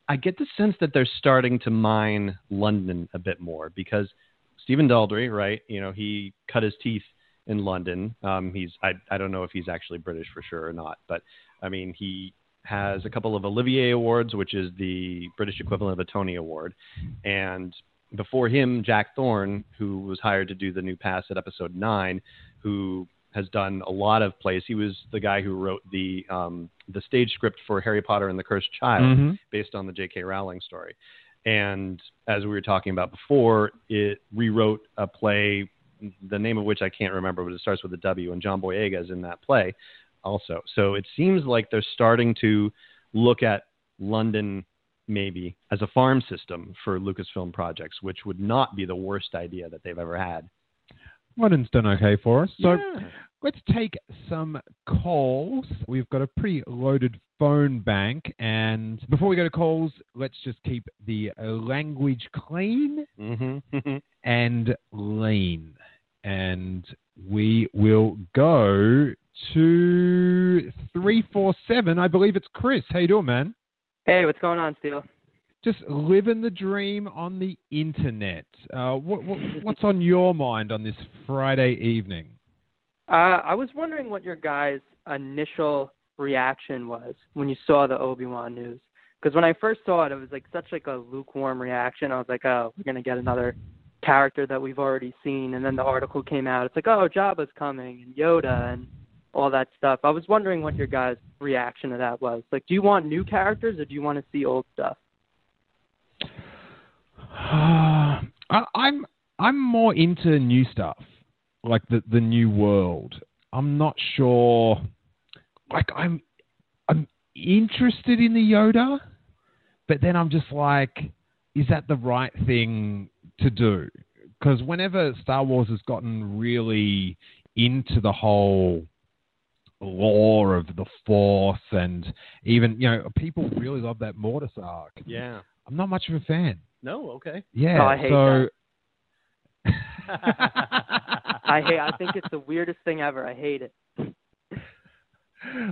I get the sense that they're starting to mine London a bit more because Stephen Daldry, right? You know, he cut his teeth in London. I don't know if he's actually British for sure or not, but I mean, he has a couple of Olivier Awards, which is the British equivalent of a Tony Award. And before him, Jack Thorne, who was hired to do the new pass at episode 9, who has done a lot of plays. He was the guy who wrote the stage script for Harry Potter and the Cursed Child, mm-hmm. based on the J.K. Rowling story. And as we were talking about before, it rewrote a play, the name of which I can't remember, but it starts with a W, and John Boyega is in that play also. So it seems like they're starting to look at London maybe as a farm system for Lucasfilm projects, which would not be the worst idea that they've ever had. London's done okay for us. So let's take some calls. We've got a pretty loaded phone bank. And before we go to calls, let's just keep the language clean mm-hmm. and lean. And we will go to 347. I believe it's Chris. How you doing, man? Hey, what's going on, Steele? Just living the dream on the internet. What's on your mind on this Friday evening? I was wondering what your guys' initial reaction was when you saw the Obi-Wan news. Because when I first saw it, it was like such like a lukewarm reaction. I was like, oh, we're gonna get another character that we've already seen, and then the article came out. It's like, oh, Jabba's coming, and Yoda, and all that stuff. I was wondering what your guys' reaction to that was. Like, do you want new characters, or do you want to see old stuff? I'm more into new stuff, like the new world. I'm not sure. Like, I'm interested in the Yoda, but then I'm just like, is that the right thing to do? Because whenever Star Wars has gotten really into the whole lore of the Force, and even, you know, people really love that Mortis arc. Yeah. I'm not much of a fan. No, okay. Yeah. No, I hate that. I think it's the weirdest thing ever. I hate it.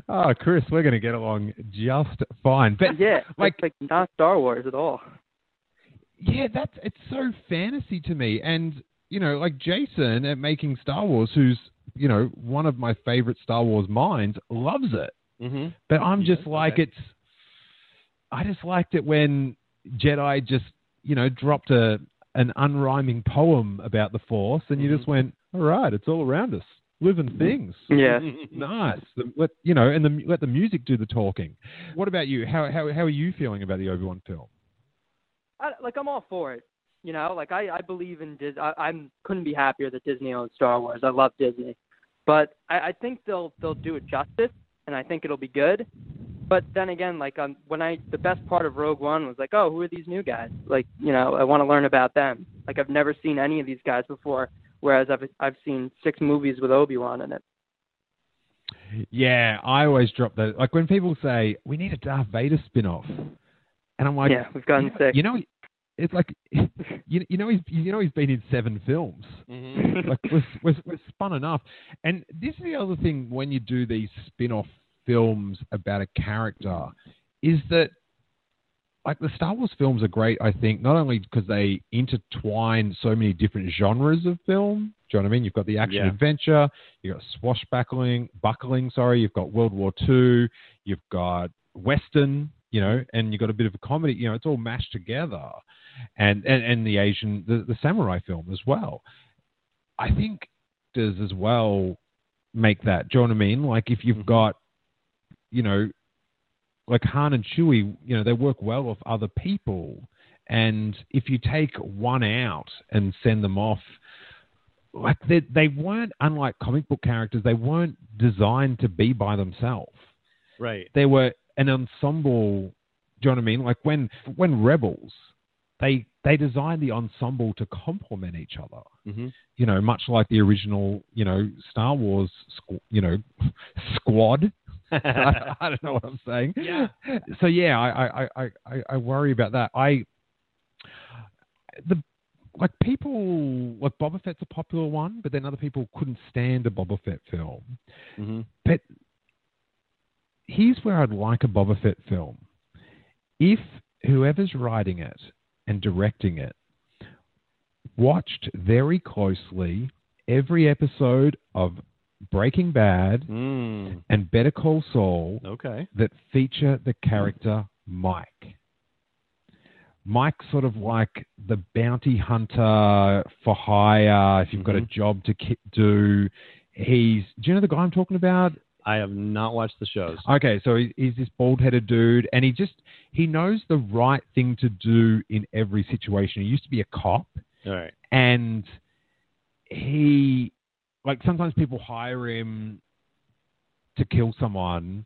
Oh, Chris, we're going to get along just fine. But yeah, like not Star Wars at all. Yeah, it's so fantasy to me. And, you know, like Jason at Making Star Wars, who's, you know, one of my favorite Star Wars minds, loves it. Mm-hmm. But I'm just I just liked it when Jedi just, you know, dropped an unrhyming poem about the Force, and you just went, all right, it's all around us. Living things. Yeah. Nice. Let the music do the talking. What about you? How are you feeling about the Obi-Wan film? I'm all for it. You know, like I believe in Disney. I couldn't be happier that Disney owns Star Wars. I love Disney. But I think they'll do it justice, and I think it'll be good. But then again, like the best part of Rogue One was like, oh, who are these new guys? Like, you know, I want to learn about them. Like, I've never seen any of these guys before, whereas I've seen 6 movies with Obi-Wan in it. Yeah, I always drop that. Like, when people say, we need a Darth Vader spin-off, and I'm like, yeah, we've gotten 6. You know, it's like, he's been in 7 films. Mm-hmm. Like, we're spun enough. And this is the other thing when you do these spin-off films about a character, is that, like, the Star Wars films are great, I think, not only because they intertwine so many different genres of film. Do you know what I mean? You've got the action-adventure, you've got swashbuckling, you've got World War II, you've got Western, you know, and you've got a bit of a comedy. You know, it's all mashed together. And the Asian, the samurai film as well. I think does as well make that. Do you know what I mean? Like, if you've got, you know, like Han and Chewie, you know, they work well with other people. And if you take one out and send them off, like they weren't, unlike comic book characters, they weren't designed to be by themselves. Right. They were an ensemble. Do you know what I mean? Like when Rebels, they designed the ensemble to complement each other. Mm-hmm. You know, much like the original, you know, Star Wars, squad. I don't know what I'm saying. Yeah. So yeah, I worry about that. People Boba Fett's a popular one, but then other people couldn't stand a Boba Fett film. Mm-hmm. But here's where I'd like a Boba Fett film: if whoever's writing it and directing it watched very closely every episode of Breaking Bad and Better Call Saul that feature the character Mike. Mike's sort of like the bounty hunter for hire. If you've got a job to do, do you know the guy I'm talking about? I have not watched the shows. Okay, so he's this bald-headed dude, and he knows the right thing to do in every situation. He used to be a cop. All right. And he... Like, sometimes people hire him to kill someone,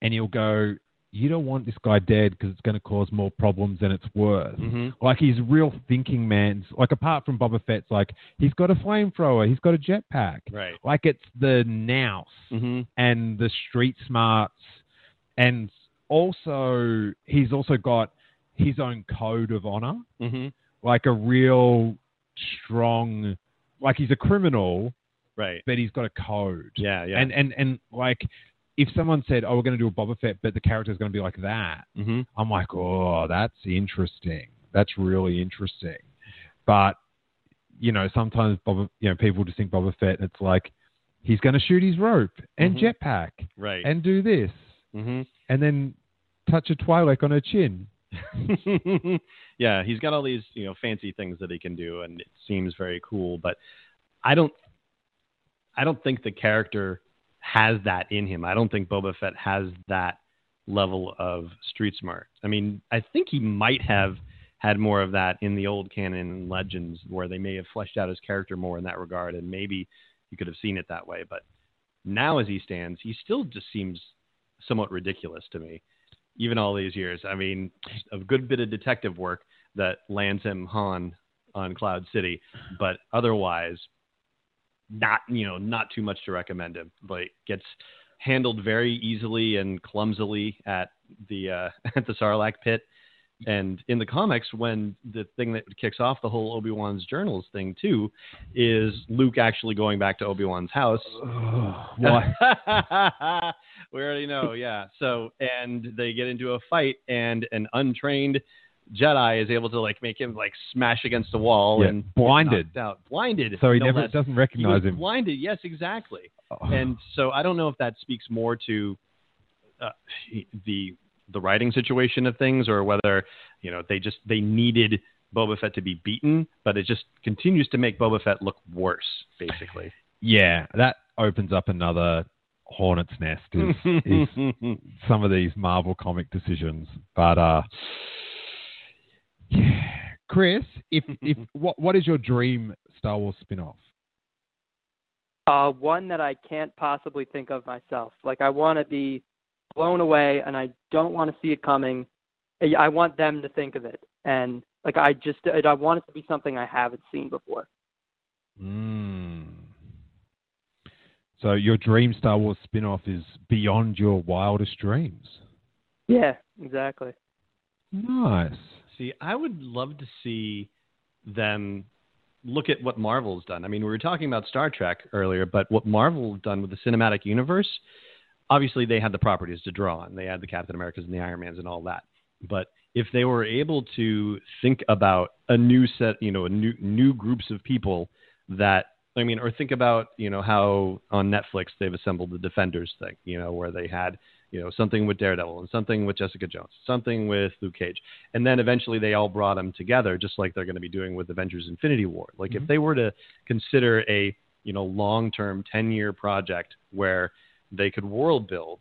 and he'll go, you don't want this guy dead because it's going to cause more problems than it's worth. Mm-hmm. Like, he's real thinking, man. Like, apart from Boba Fett's, like, he's got a flamethrower, he's got a jetpack. Right. Like, it's the nous and the street smarts. And also, he's also got his own code of honor. Mm-hmm. Like, a real strong... Like, he's a criminal... Right. But he's got a code. Yeah, yeah. And like, if someone said, oh, we're going to do a Boba Fett, but the character's going to be like that, I'm like, oh, that's interesting. That's really interesting. But, you know, sometimes people just think Boba Fett, and it's like, he's going to shoot his rope and jetpack. Right. And do this. And then touch a Twi'lek on her chin. Yeah, he's got all these, you know, fancy things that he can do, and it seems very cool, but I don't think the character has that in him. I don't think Boba Fett has that level of street smart. I mean, I think he might have had more of that in the old canon and legends, where they may have fleshed out his character more in that regard, and maybe you could have seen it that way. But now as he stands, he still just seems somewhat ridiculous to me, even all these years. I mean, a good bit of detective work that lands him Han on Cloud City, but otherwise not too much to recommend him. Like, gets handled very easily and clumsily at the Sarlacc pit. And in the comics, when the thing that kicks off the whole Obi-Wan's journals thing too is Luke actually going back to Obi-Wan's house. Why? We already know. Yeah. So, and they get into a fight, and an untrained Jedi is able to make him smash against the wall, yeah, and blinded. So he doesn't recognize him. Blinded. Yes, exactly. Oh. And so I don't know if that speaks more to the writing situation of things, or whether, you know, they needed Boba Fett to be beaten, but it just continues to make Boba Fett look worse, basically. Yeah, that opens up another hornet's nest is some of these Marvel comic decisions. But Chris, if what is your dream Star Wars spin-off? One that I can't possibly think of myself. I want to be blown away, and I don't want to see it coming. I want them to think of it, and I want it to be something I haven't seen before. So your dream Star Wars spin-off is beyond your wildest dreams. Yeah, exactly. Nice. See, I would love to see them look at what Marvel's done. I mean, we were talking about Star Trek earlier, but what Marvel's done with the cinematic universe, obviously they had the properties to draw on. They had the Captain Americas and the Iron Mans and all that. But if they were able to think about a new set, you know, a new groups of people that, I mean, or think about, you know, how on Netflix they've assembled the Defenders thing, you know, where they had, you know, something with Daredevil and something with Jessica Jones, something with Luke Cage. And then eventually they all brought them together, just like they're going to be doing with Avengers Infinity War. If they were to consider a, you know, long-term 10-year project where they could world build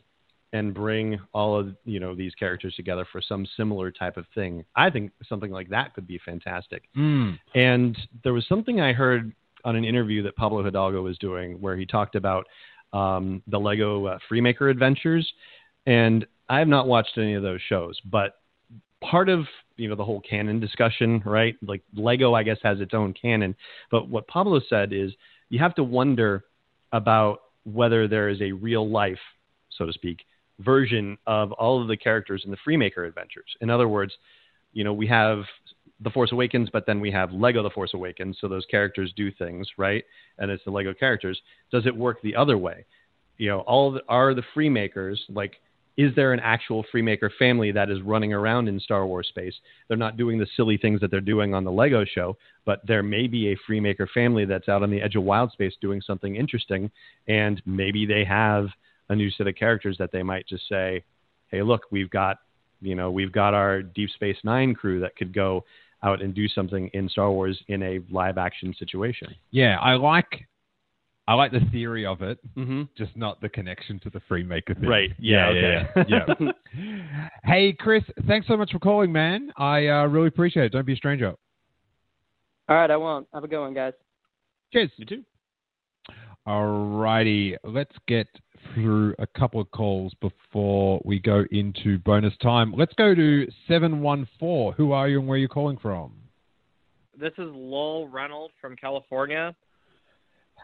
and bring all of, you know, these characters together for some similar type of thing, I think something like that could be fantastic. And there was something I heard on an interview that Pablo Hidalgo was doing where he talked about the Lego Freemaker Adventures. And I have not watched any of those shows, but part of, you know, the whole canon discussion, right? Like Lego, I guess, has its own canon. But what Pablo said is you have to wonder about whether there is a real life, so to speak, version of all of the characters in the Freemaker Adventures. In other words, you know, we have The Force Awakens, but then we have Lego The Force Awakens. So those characters do things, right? And it's the Lego characters. Does it work the other way? You know, are the Freemakers, is there an actual Freemaker family that is running around in Star Wars space? They're not doing the silly things that they're doing on the Lego show, but there may be a Freemaker family that's out on the edge of wild space doing something interesting. And maybe they have a new set of characters that they might just say, hey, look, we've got our Deep Space Nine crew that could go out and do something in Star Wars in a live action situation. Yeah, I like the theory of it, just not the connection to the Freemaker thing. Right. Yeah. Yeah. Hey, Chris, thanks so much for calling, man. I really appreciate it. Don't be a stranger. All right, I won't. Have a good one, guys. Cheers. You too. All righty. Let's get through a couple of calls before we go into bonus time. Let's go to 714. Who are you and where are you calling from? This is Lowell Reynolds from California.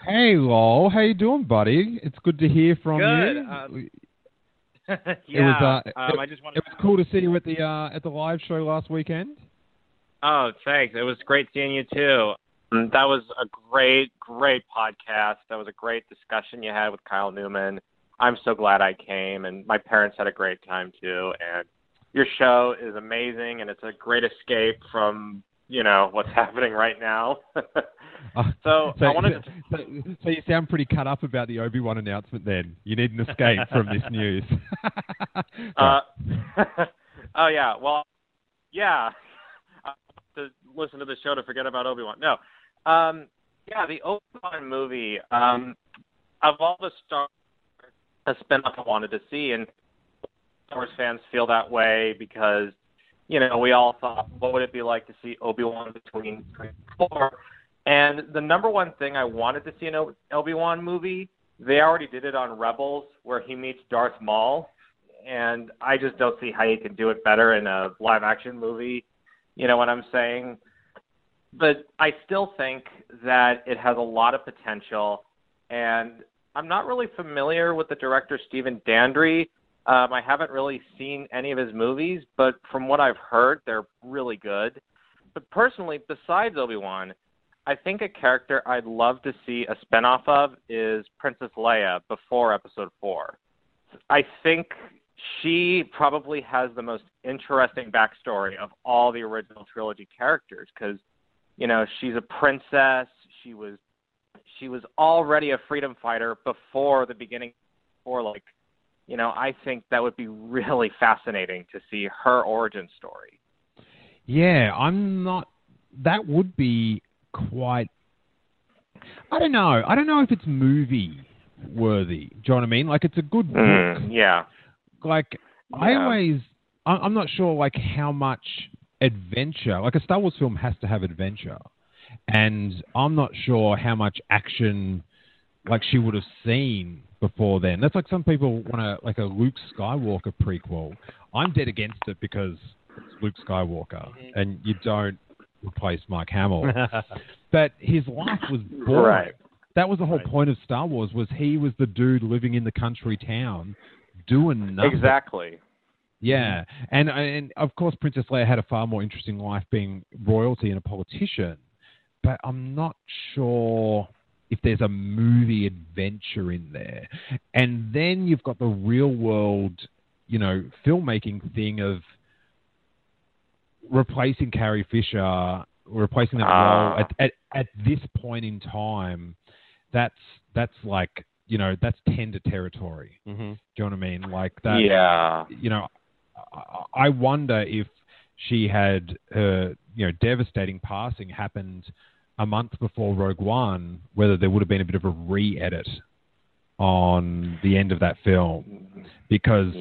Hey, Lowell. How you doing, buddy? It's good to hear from you. It was cool to see you at the live show last weekend. Oh, thanks. It was great seeing you, too. That was a great, great podcast. That was a great discussion you had with Kyle Newman. I'm so glad I came, and my parents had a great time, too. And your show is amazing, and it's a great escape from, you know, what's happening right now. So I wanted to... So you sound pretty cut up about the Obi-Wan announcement then. You need an escape from this news. Oh, yeah. Well, yeah, I have to listen to the show to forget about Obi-Wan. No. Yeah, the Obi-Wan movie, of all the Star Wars spin-off I wanted to see, and Star Wars fans feel that way because, you know, we all thought, what would it be like to see Obi-Wan between 3 and 4? And the number one thing I wanted to see in an Obi-Wan movie, they already did it on Rebels, where he meets Darth Maul, and I just don't see how you can do it better in a live-action movie. You know what I'm saying? But I still think that it has a lot of potential, and I'm not really familiar with the director Stephen Daldry. I haven't really seen any of his movies, but from what I've heard, they're really good. But personally, besides Obi-Wan, I think a character I'd love to see a spinoff of is Princess Leia before Episode 4. I think she probably has the most interesting backstory of all the original trilogy characters because, you know, she's a princess. She was already a freedom fighter before the beginning, or like, you know, I think that would be really fascinating to see her origin story. Yeah, that would be quite, I don't know if it's movie worthy. Do you know what I mean? Like, it's a good book. Yeah. Like, yeah. I'm not sure, like, how much adventure, like a Star Wars film has to have adventure. And I'm not sure how much action, like, she would have seen before then. That's like some people want to, like, a Luke Skywalker prequel. I'm dead against it because it's Luke Skywalker and you don't replace Mark Hamill. But his life was boring. Right. That was the whole point of Star Wars, was he was the dude living in the country town doing nothing. Exactly. Yeah. And of course, Princess Leia had a far more interesting life being royalty and a politician. But I'm not sure if there's a movie adventure in there. And then you've got the real world, you know, filmmaking thing of replacing Carrie Fisher, replacing that role at this point in time. That's like, you know, that's tender territory. Mm-hmm. Do you know what I mean? Like that. Yeah. You know, I wonder if she had her, you know, devastating passing happened a month before Rogue One, whether there would have been a bit of a re-edit on the end of that film, because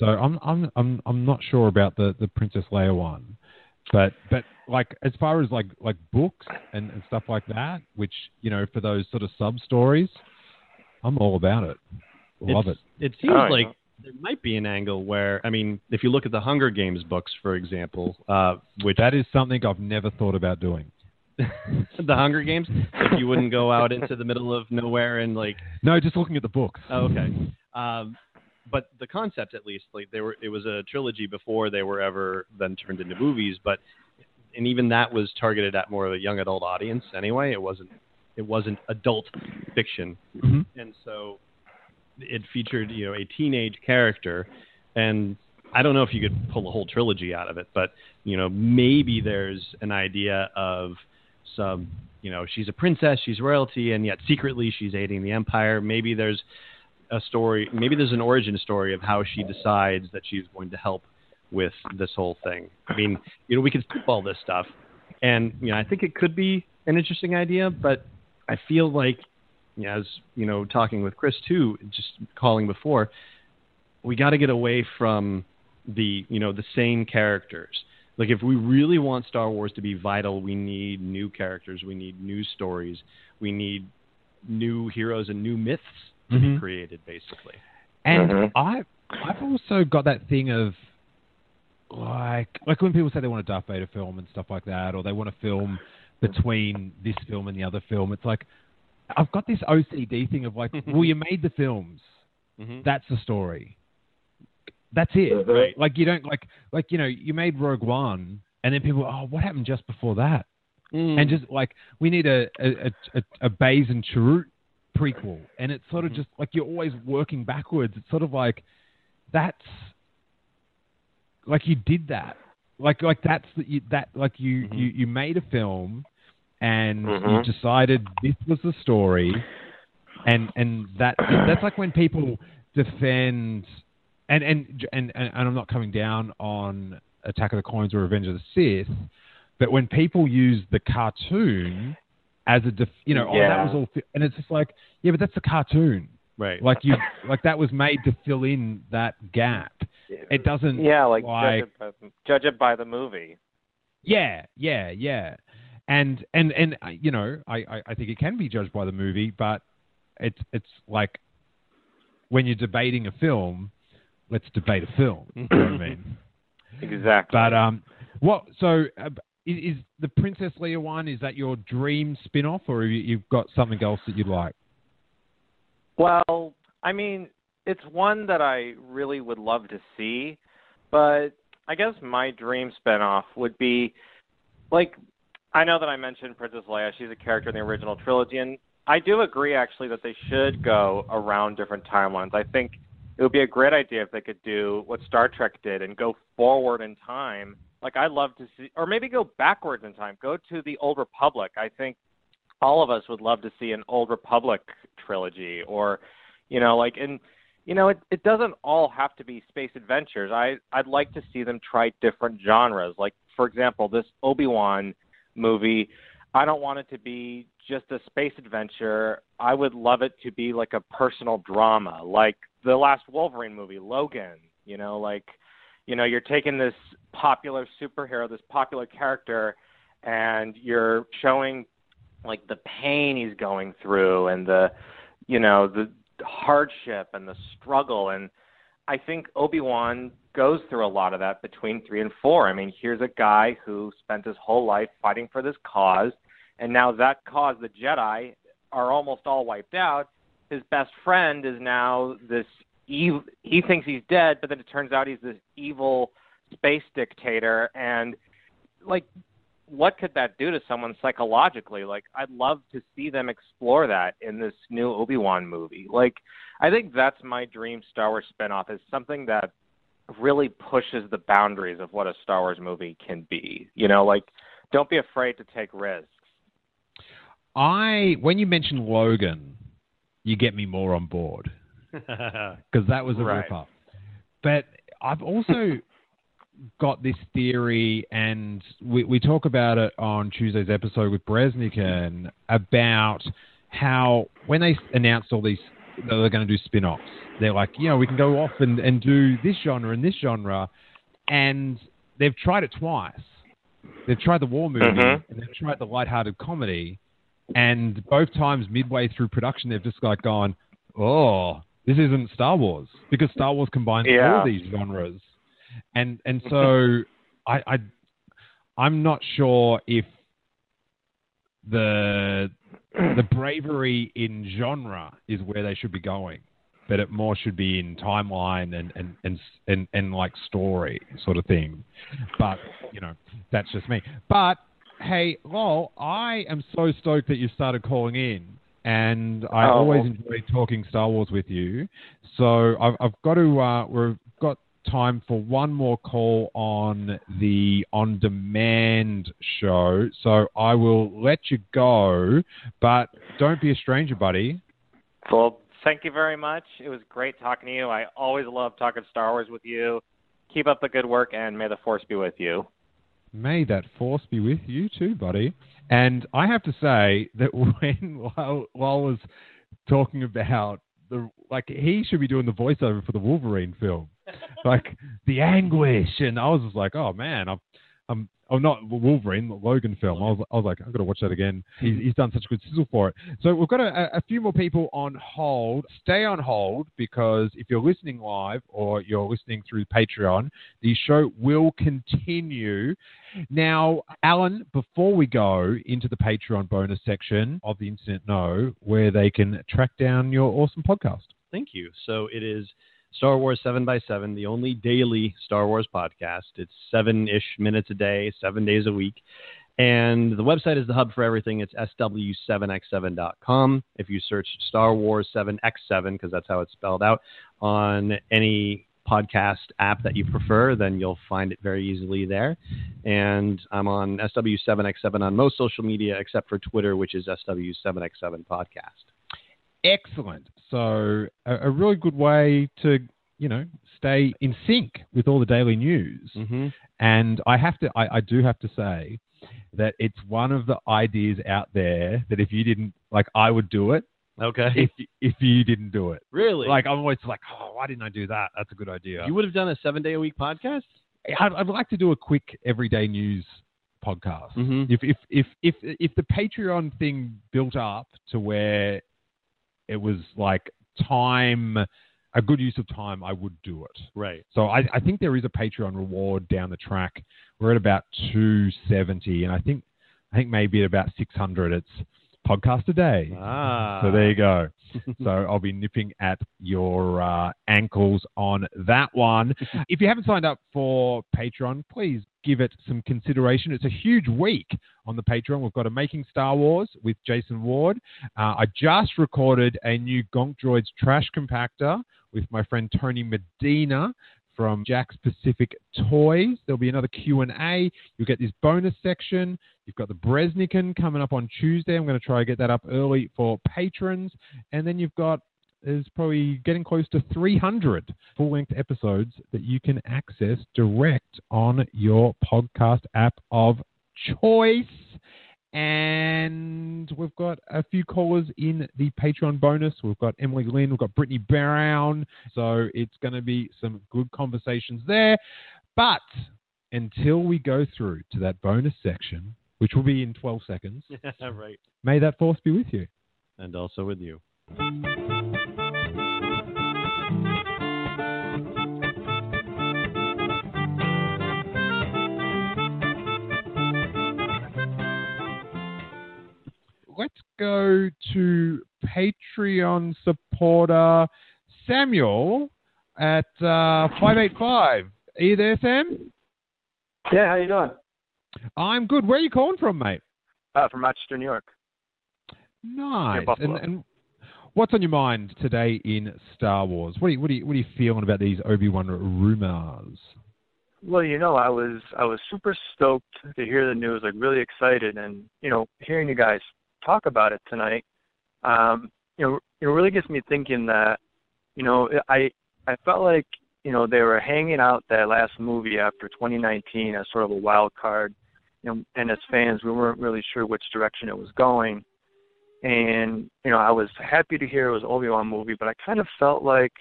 so I'm not sure about the Princess Leia one, but like as far as like books and stuff like that, which, you know, for those sort of sub stories, I'm all about it. Love it. It seems like there might be an angle where, I mean, if you look at the Hunger Games books, for example, which that is something I've never thought about doing. The Hunger Games? Like, you wouldn't go out into the middle of nowhere and like... No, just looking at the books. Oh, okay. But the concept, at least, like it was a trilogy before they were ever then turned into movies. But, and even that was targeted at more of a young adult audience anyway. It wasn't adult fiction. Mm-hmm. And so it featured, you know, a teenage character, and I don't know if you could pull a whole trilogy out of it, but, you know, maybe there's an idea of some, you know, she's a princess, she's royalty, and yet secretly she's aiding the Empire. Maybe there's a story, maybe there's an origin story of how she decides that she's going to help with this whole thing. I mean, you know, we could skip all this stuff, and, you know, I think it could be an interesting idea, but I feel like, as you know, talking with Chris too, just calling before, we got to get away from the, you know, the same characters. Like, if we really want Star Wars to be vital, we need new characters, we need new stories, we need new heroes and new myths to be created, basically. And I've also got that thing of like when people say they want a Darth Vader film and stuff like that, or they want a film between this film and the other film, it's like, I've got this OCD thing of like, well, you made the films. Mm-hmm. That's the story. That's it. Right. Like, you don't like, you know, you made Rogue One and then people, what happened just before that? Mm. And just like, we need a Baze and Chirrut prequel. And it's sort of just like, you're always working backwards. It's sort of like, that's like, you did that. Like that's that, like you made a film, and you decided this was the story, and that's like when people defend, and I'm not coming down on Attack of the Clones or Revenge of the Sith, but when people use the cartoon as a, that was all, and it's just like, yeah, but that's the cartoon. Right. Like you, like that was made to fill in that gap. It doesn't. Yeah. Like judge it by the movie. Yeah. And I think it can be judged by the movie, but it's like when you're debating a film, let's debate a film. You know what I mean? Exactly. But so is the Princess Leia one? Is that your dream spin-off, or you've got something else that you'd like? Well, I mean, it's one that I really would love to see, but I guess my dream spinoff would be, like, I know that I mentioned Princess Leia. She's a character in the original trilogy, and I do agree, actually, that they should go around different timelines. I think it would be a great idea if they could do what Star Trek did and go forward in time. Like, I'd love to see, or maybe go backwards in time. Go to the Old Republic. I think all of us would love to see an Old Republic trilogy, or, it doesn't all have to be space adventures. I'd like to see them try different genres. Like, for example, this Obi-Wan movie, I don't want it to be just a space adventure. I would love it to be like a personal drama, like the last Wolverine movie, Logan, you're taking this popular superhero, this popular character, and you're showing like the pain he's going through and the hardship and the struggle. And I think Obi-Wan goes through a lot of that between 3 and 4. I mean, here's a guy who spent his whole life fighting for this cause. And now that cause, the Jedi are almost all wiped out. His best friend is now this evil. He thinks he's dead, but then it turns out he's this evil space dictator. And like, what could that do to someone psychologically? Like, I'd love to see them explore that in this new Obi-Wan movie. Like, I think that's my dream Star Wars spinoff, is something that really pushes the boundaries of what a Star Wars movie can be. Don't be afraid to take risks. When you mention Logan, you get me more on board, because that was a rip-up. But I've also got this theory, and we talk about it on Tuesday's episode with Breznican, about how when they announced all these, they're going to do spin-offs, they're like, we can go off and do this genre and this genre, and they've tried it twice. They've tried the war movie, and they've tried the lighthearted comedy, and both times midway through production they've just like gone, oh, this isn't Star Wars, because Star Wars combines all these genres. And so I'm not sure if the bravery in genre is where they should be going, but it more should be in timeline and like story sort of thing. But that's just me. But hey, lol, I am so stoked that you started calling in, and I always enjoy talking Star Wars with you. So I've got to we've got time for one more call on the on-demand show, so I will let you go, but don't be a stranger, buddy. Well, thank you very much. It was great talking to you. I always love talking Star Wars with you. Keep up the good work, and may the Force be with you. May that Force be with you too, buddy. And I have to say that when Lyle was talking about he should be doing the voiceover for the Wolverine film, like the anguish, and I was just like, oh man, I'm not Wolverine, the Logan film. I was like, I've got to watch that again. He's done such a good sizzle for it. So we've got a few more people on hold. Stay on hold, because if you're listening live or you're listening through Patreon, the show will continue. Now, Alan, before we go into the Patreon bonus section of the Internet Know, where they can track down your awesome podcast. Thank you. So it is Star Wars 7 by 7, the only daily Star Wars podcast. It's 7-ish minutes a day, 7 days a week. And the website is the hub for everything. It's sw7x7.com. If you search Star Wars 7x7, because that's how it's spelled out, on any podcast app that you prefer, then you'll find it very easily there. And I'm on sw7x7 on most social media, except for Twitter, which is sw7x7 podcast. Excellent. So a really good way to you know, stay in sync with all the daily news. Mm-hmm. And I do have to say that it's one of the ideas out there that if you didn't, like, I would do it. Okay. If you didn't do it. Really? Like, I'm always like, oh, why didn't I do that? That's a good idea. You would have done a 7-day-a-week podcast? I'd like to do a quick everyday news podcast. Mm-hmm. If the Patreon thing built up to where it was like time, a good use of time, I would do it. Right. So I think there is a Patreon reward down the track. We're at about 270, and I think maybe at about 600, it's podcast a day. Ah. So there you go. So I'll be nipping at your ankles on that one. If you haven't signed up for Patreon, please give it some consideration. It's a huge week on the Patreon. We've got a Making Star Wars with Jason Ward. I just recorded a new Gonk Droids Trash Compactor with my friend Tony Medina from Jack's Pacific Toys. There'll be another Q&A. You'll get this bonus section. You've got the Breznican coming up on Tuesday. I'm going to try to get that up early for patrons. And then you've got, there's probably getting close to 300 full-length episodes that you can access direct on your podcast app of choice. And we've got a few callers in the Patreon bonus. We've got Emily Lynn. We've got Brittany Brown. So it's going to be some good conversations there. But until we go through to that bonus section, which will be in 12 seconds, right. May that force be with you. And also with you. Let's go to Patreon supporter Samuel at 585. Are you there, Sam? Yeah, how you doing? I'm good. Where are you calling from, mate? From Rochester, New York. Nice. Yeah, and what's on your mind today in Star Wars? What are you feeling about these Obi-Wan rumors? Well, you know, I was super stoked to hear the news. Like, really excited, and you know, hearing you guys talk about it tonight, it really gets me thinking that, you know, I felt like, you know, they were hanging out that last movie after 2019 as sort of a wild card, and as fans, we weren't really sure which direction it was going. And, you know, I was happy to hear it was an Obi-Wan movie, but I kind of felt like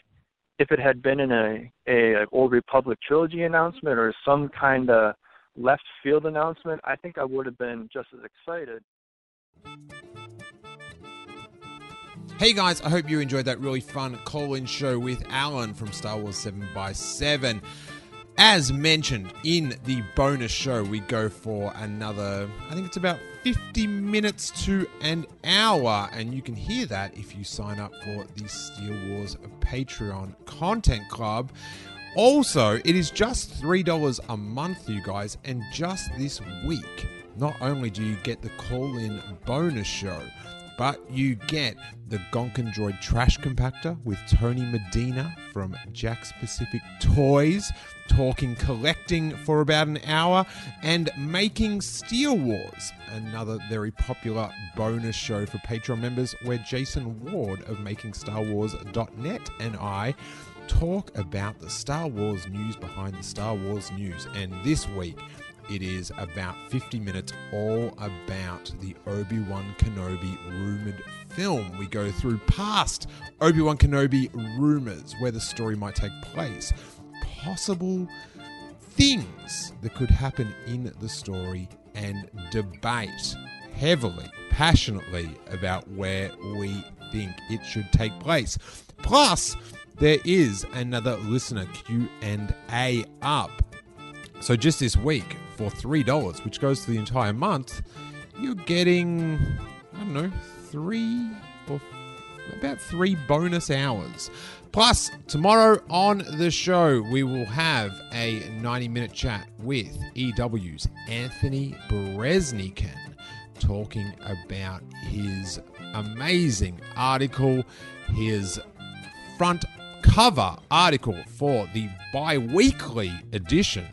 if it had been in a Old Republic trilogy announcement or some kind of left field announcement, I think I would have been just as excited. Hey guys, I hope you enjoyed that really fun call-in show with Alan from Star Wars 7x7. As mentioned in the bonus show, we go for another, I think it's about 50 minutes to an hour, and you can hear that if you sign up for the Steel Wars Patreon Content Club. Also, it is just $3 a month, you guys, and just this week, not only do you get the call-in bonus show, but you get the Gonkin Droid Trash Compactor with Tony Medina from Jack's Pacific Toys, talking collecting for about an hour, and Making Steel Wars, another very popular bonus show for Patreon members where Jason Ward of MakingStarWars.net and I talk about the Star Wars news behind the Star Wars news. And this week, it is about 50 minutes all about the Obi-Wan Kenobi rumored film. We go through past Obi-Wan Kenobi rumors, where the story might take place, possible things that could happen in the story, and debate heavily, passionately about where we think it should take place. Plus, there is another listener Q&A up. So just this week, for $3, which goes to the entire month, you're getting, I don't know, about three bonus hours. Plus, tomorrow on the show, we will have a 90-minute chat with EW's Anthony Breznican, talking about his amazing article, his front cover article for the bi-weekly edition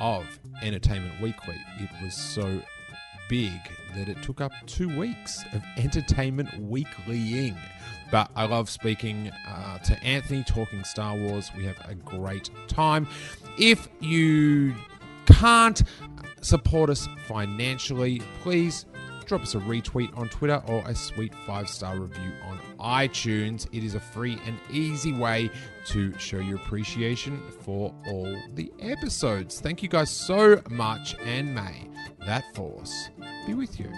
of Entertainment Weekly. It was so big that it took up 2 weeks of Entertainment Weeklying. But I love speaking to Anthony, talking Star Wars. We have a great time. If you can't support us financially, please drop us a retweet on Twitter or a sweet 5-star review on iTunes. It is a free and easy way to show your appreciation for all the episodes. Thank you guys so much, and may that force be with you.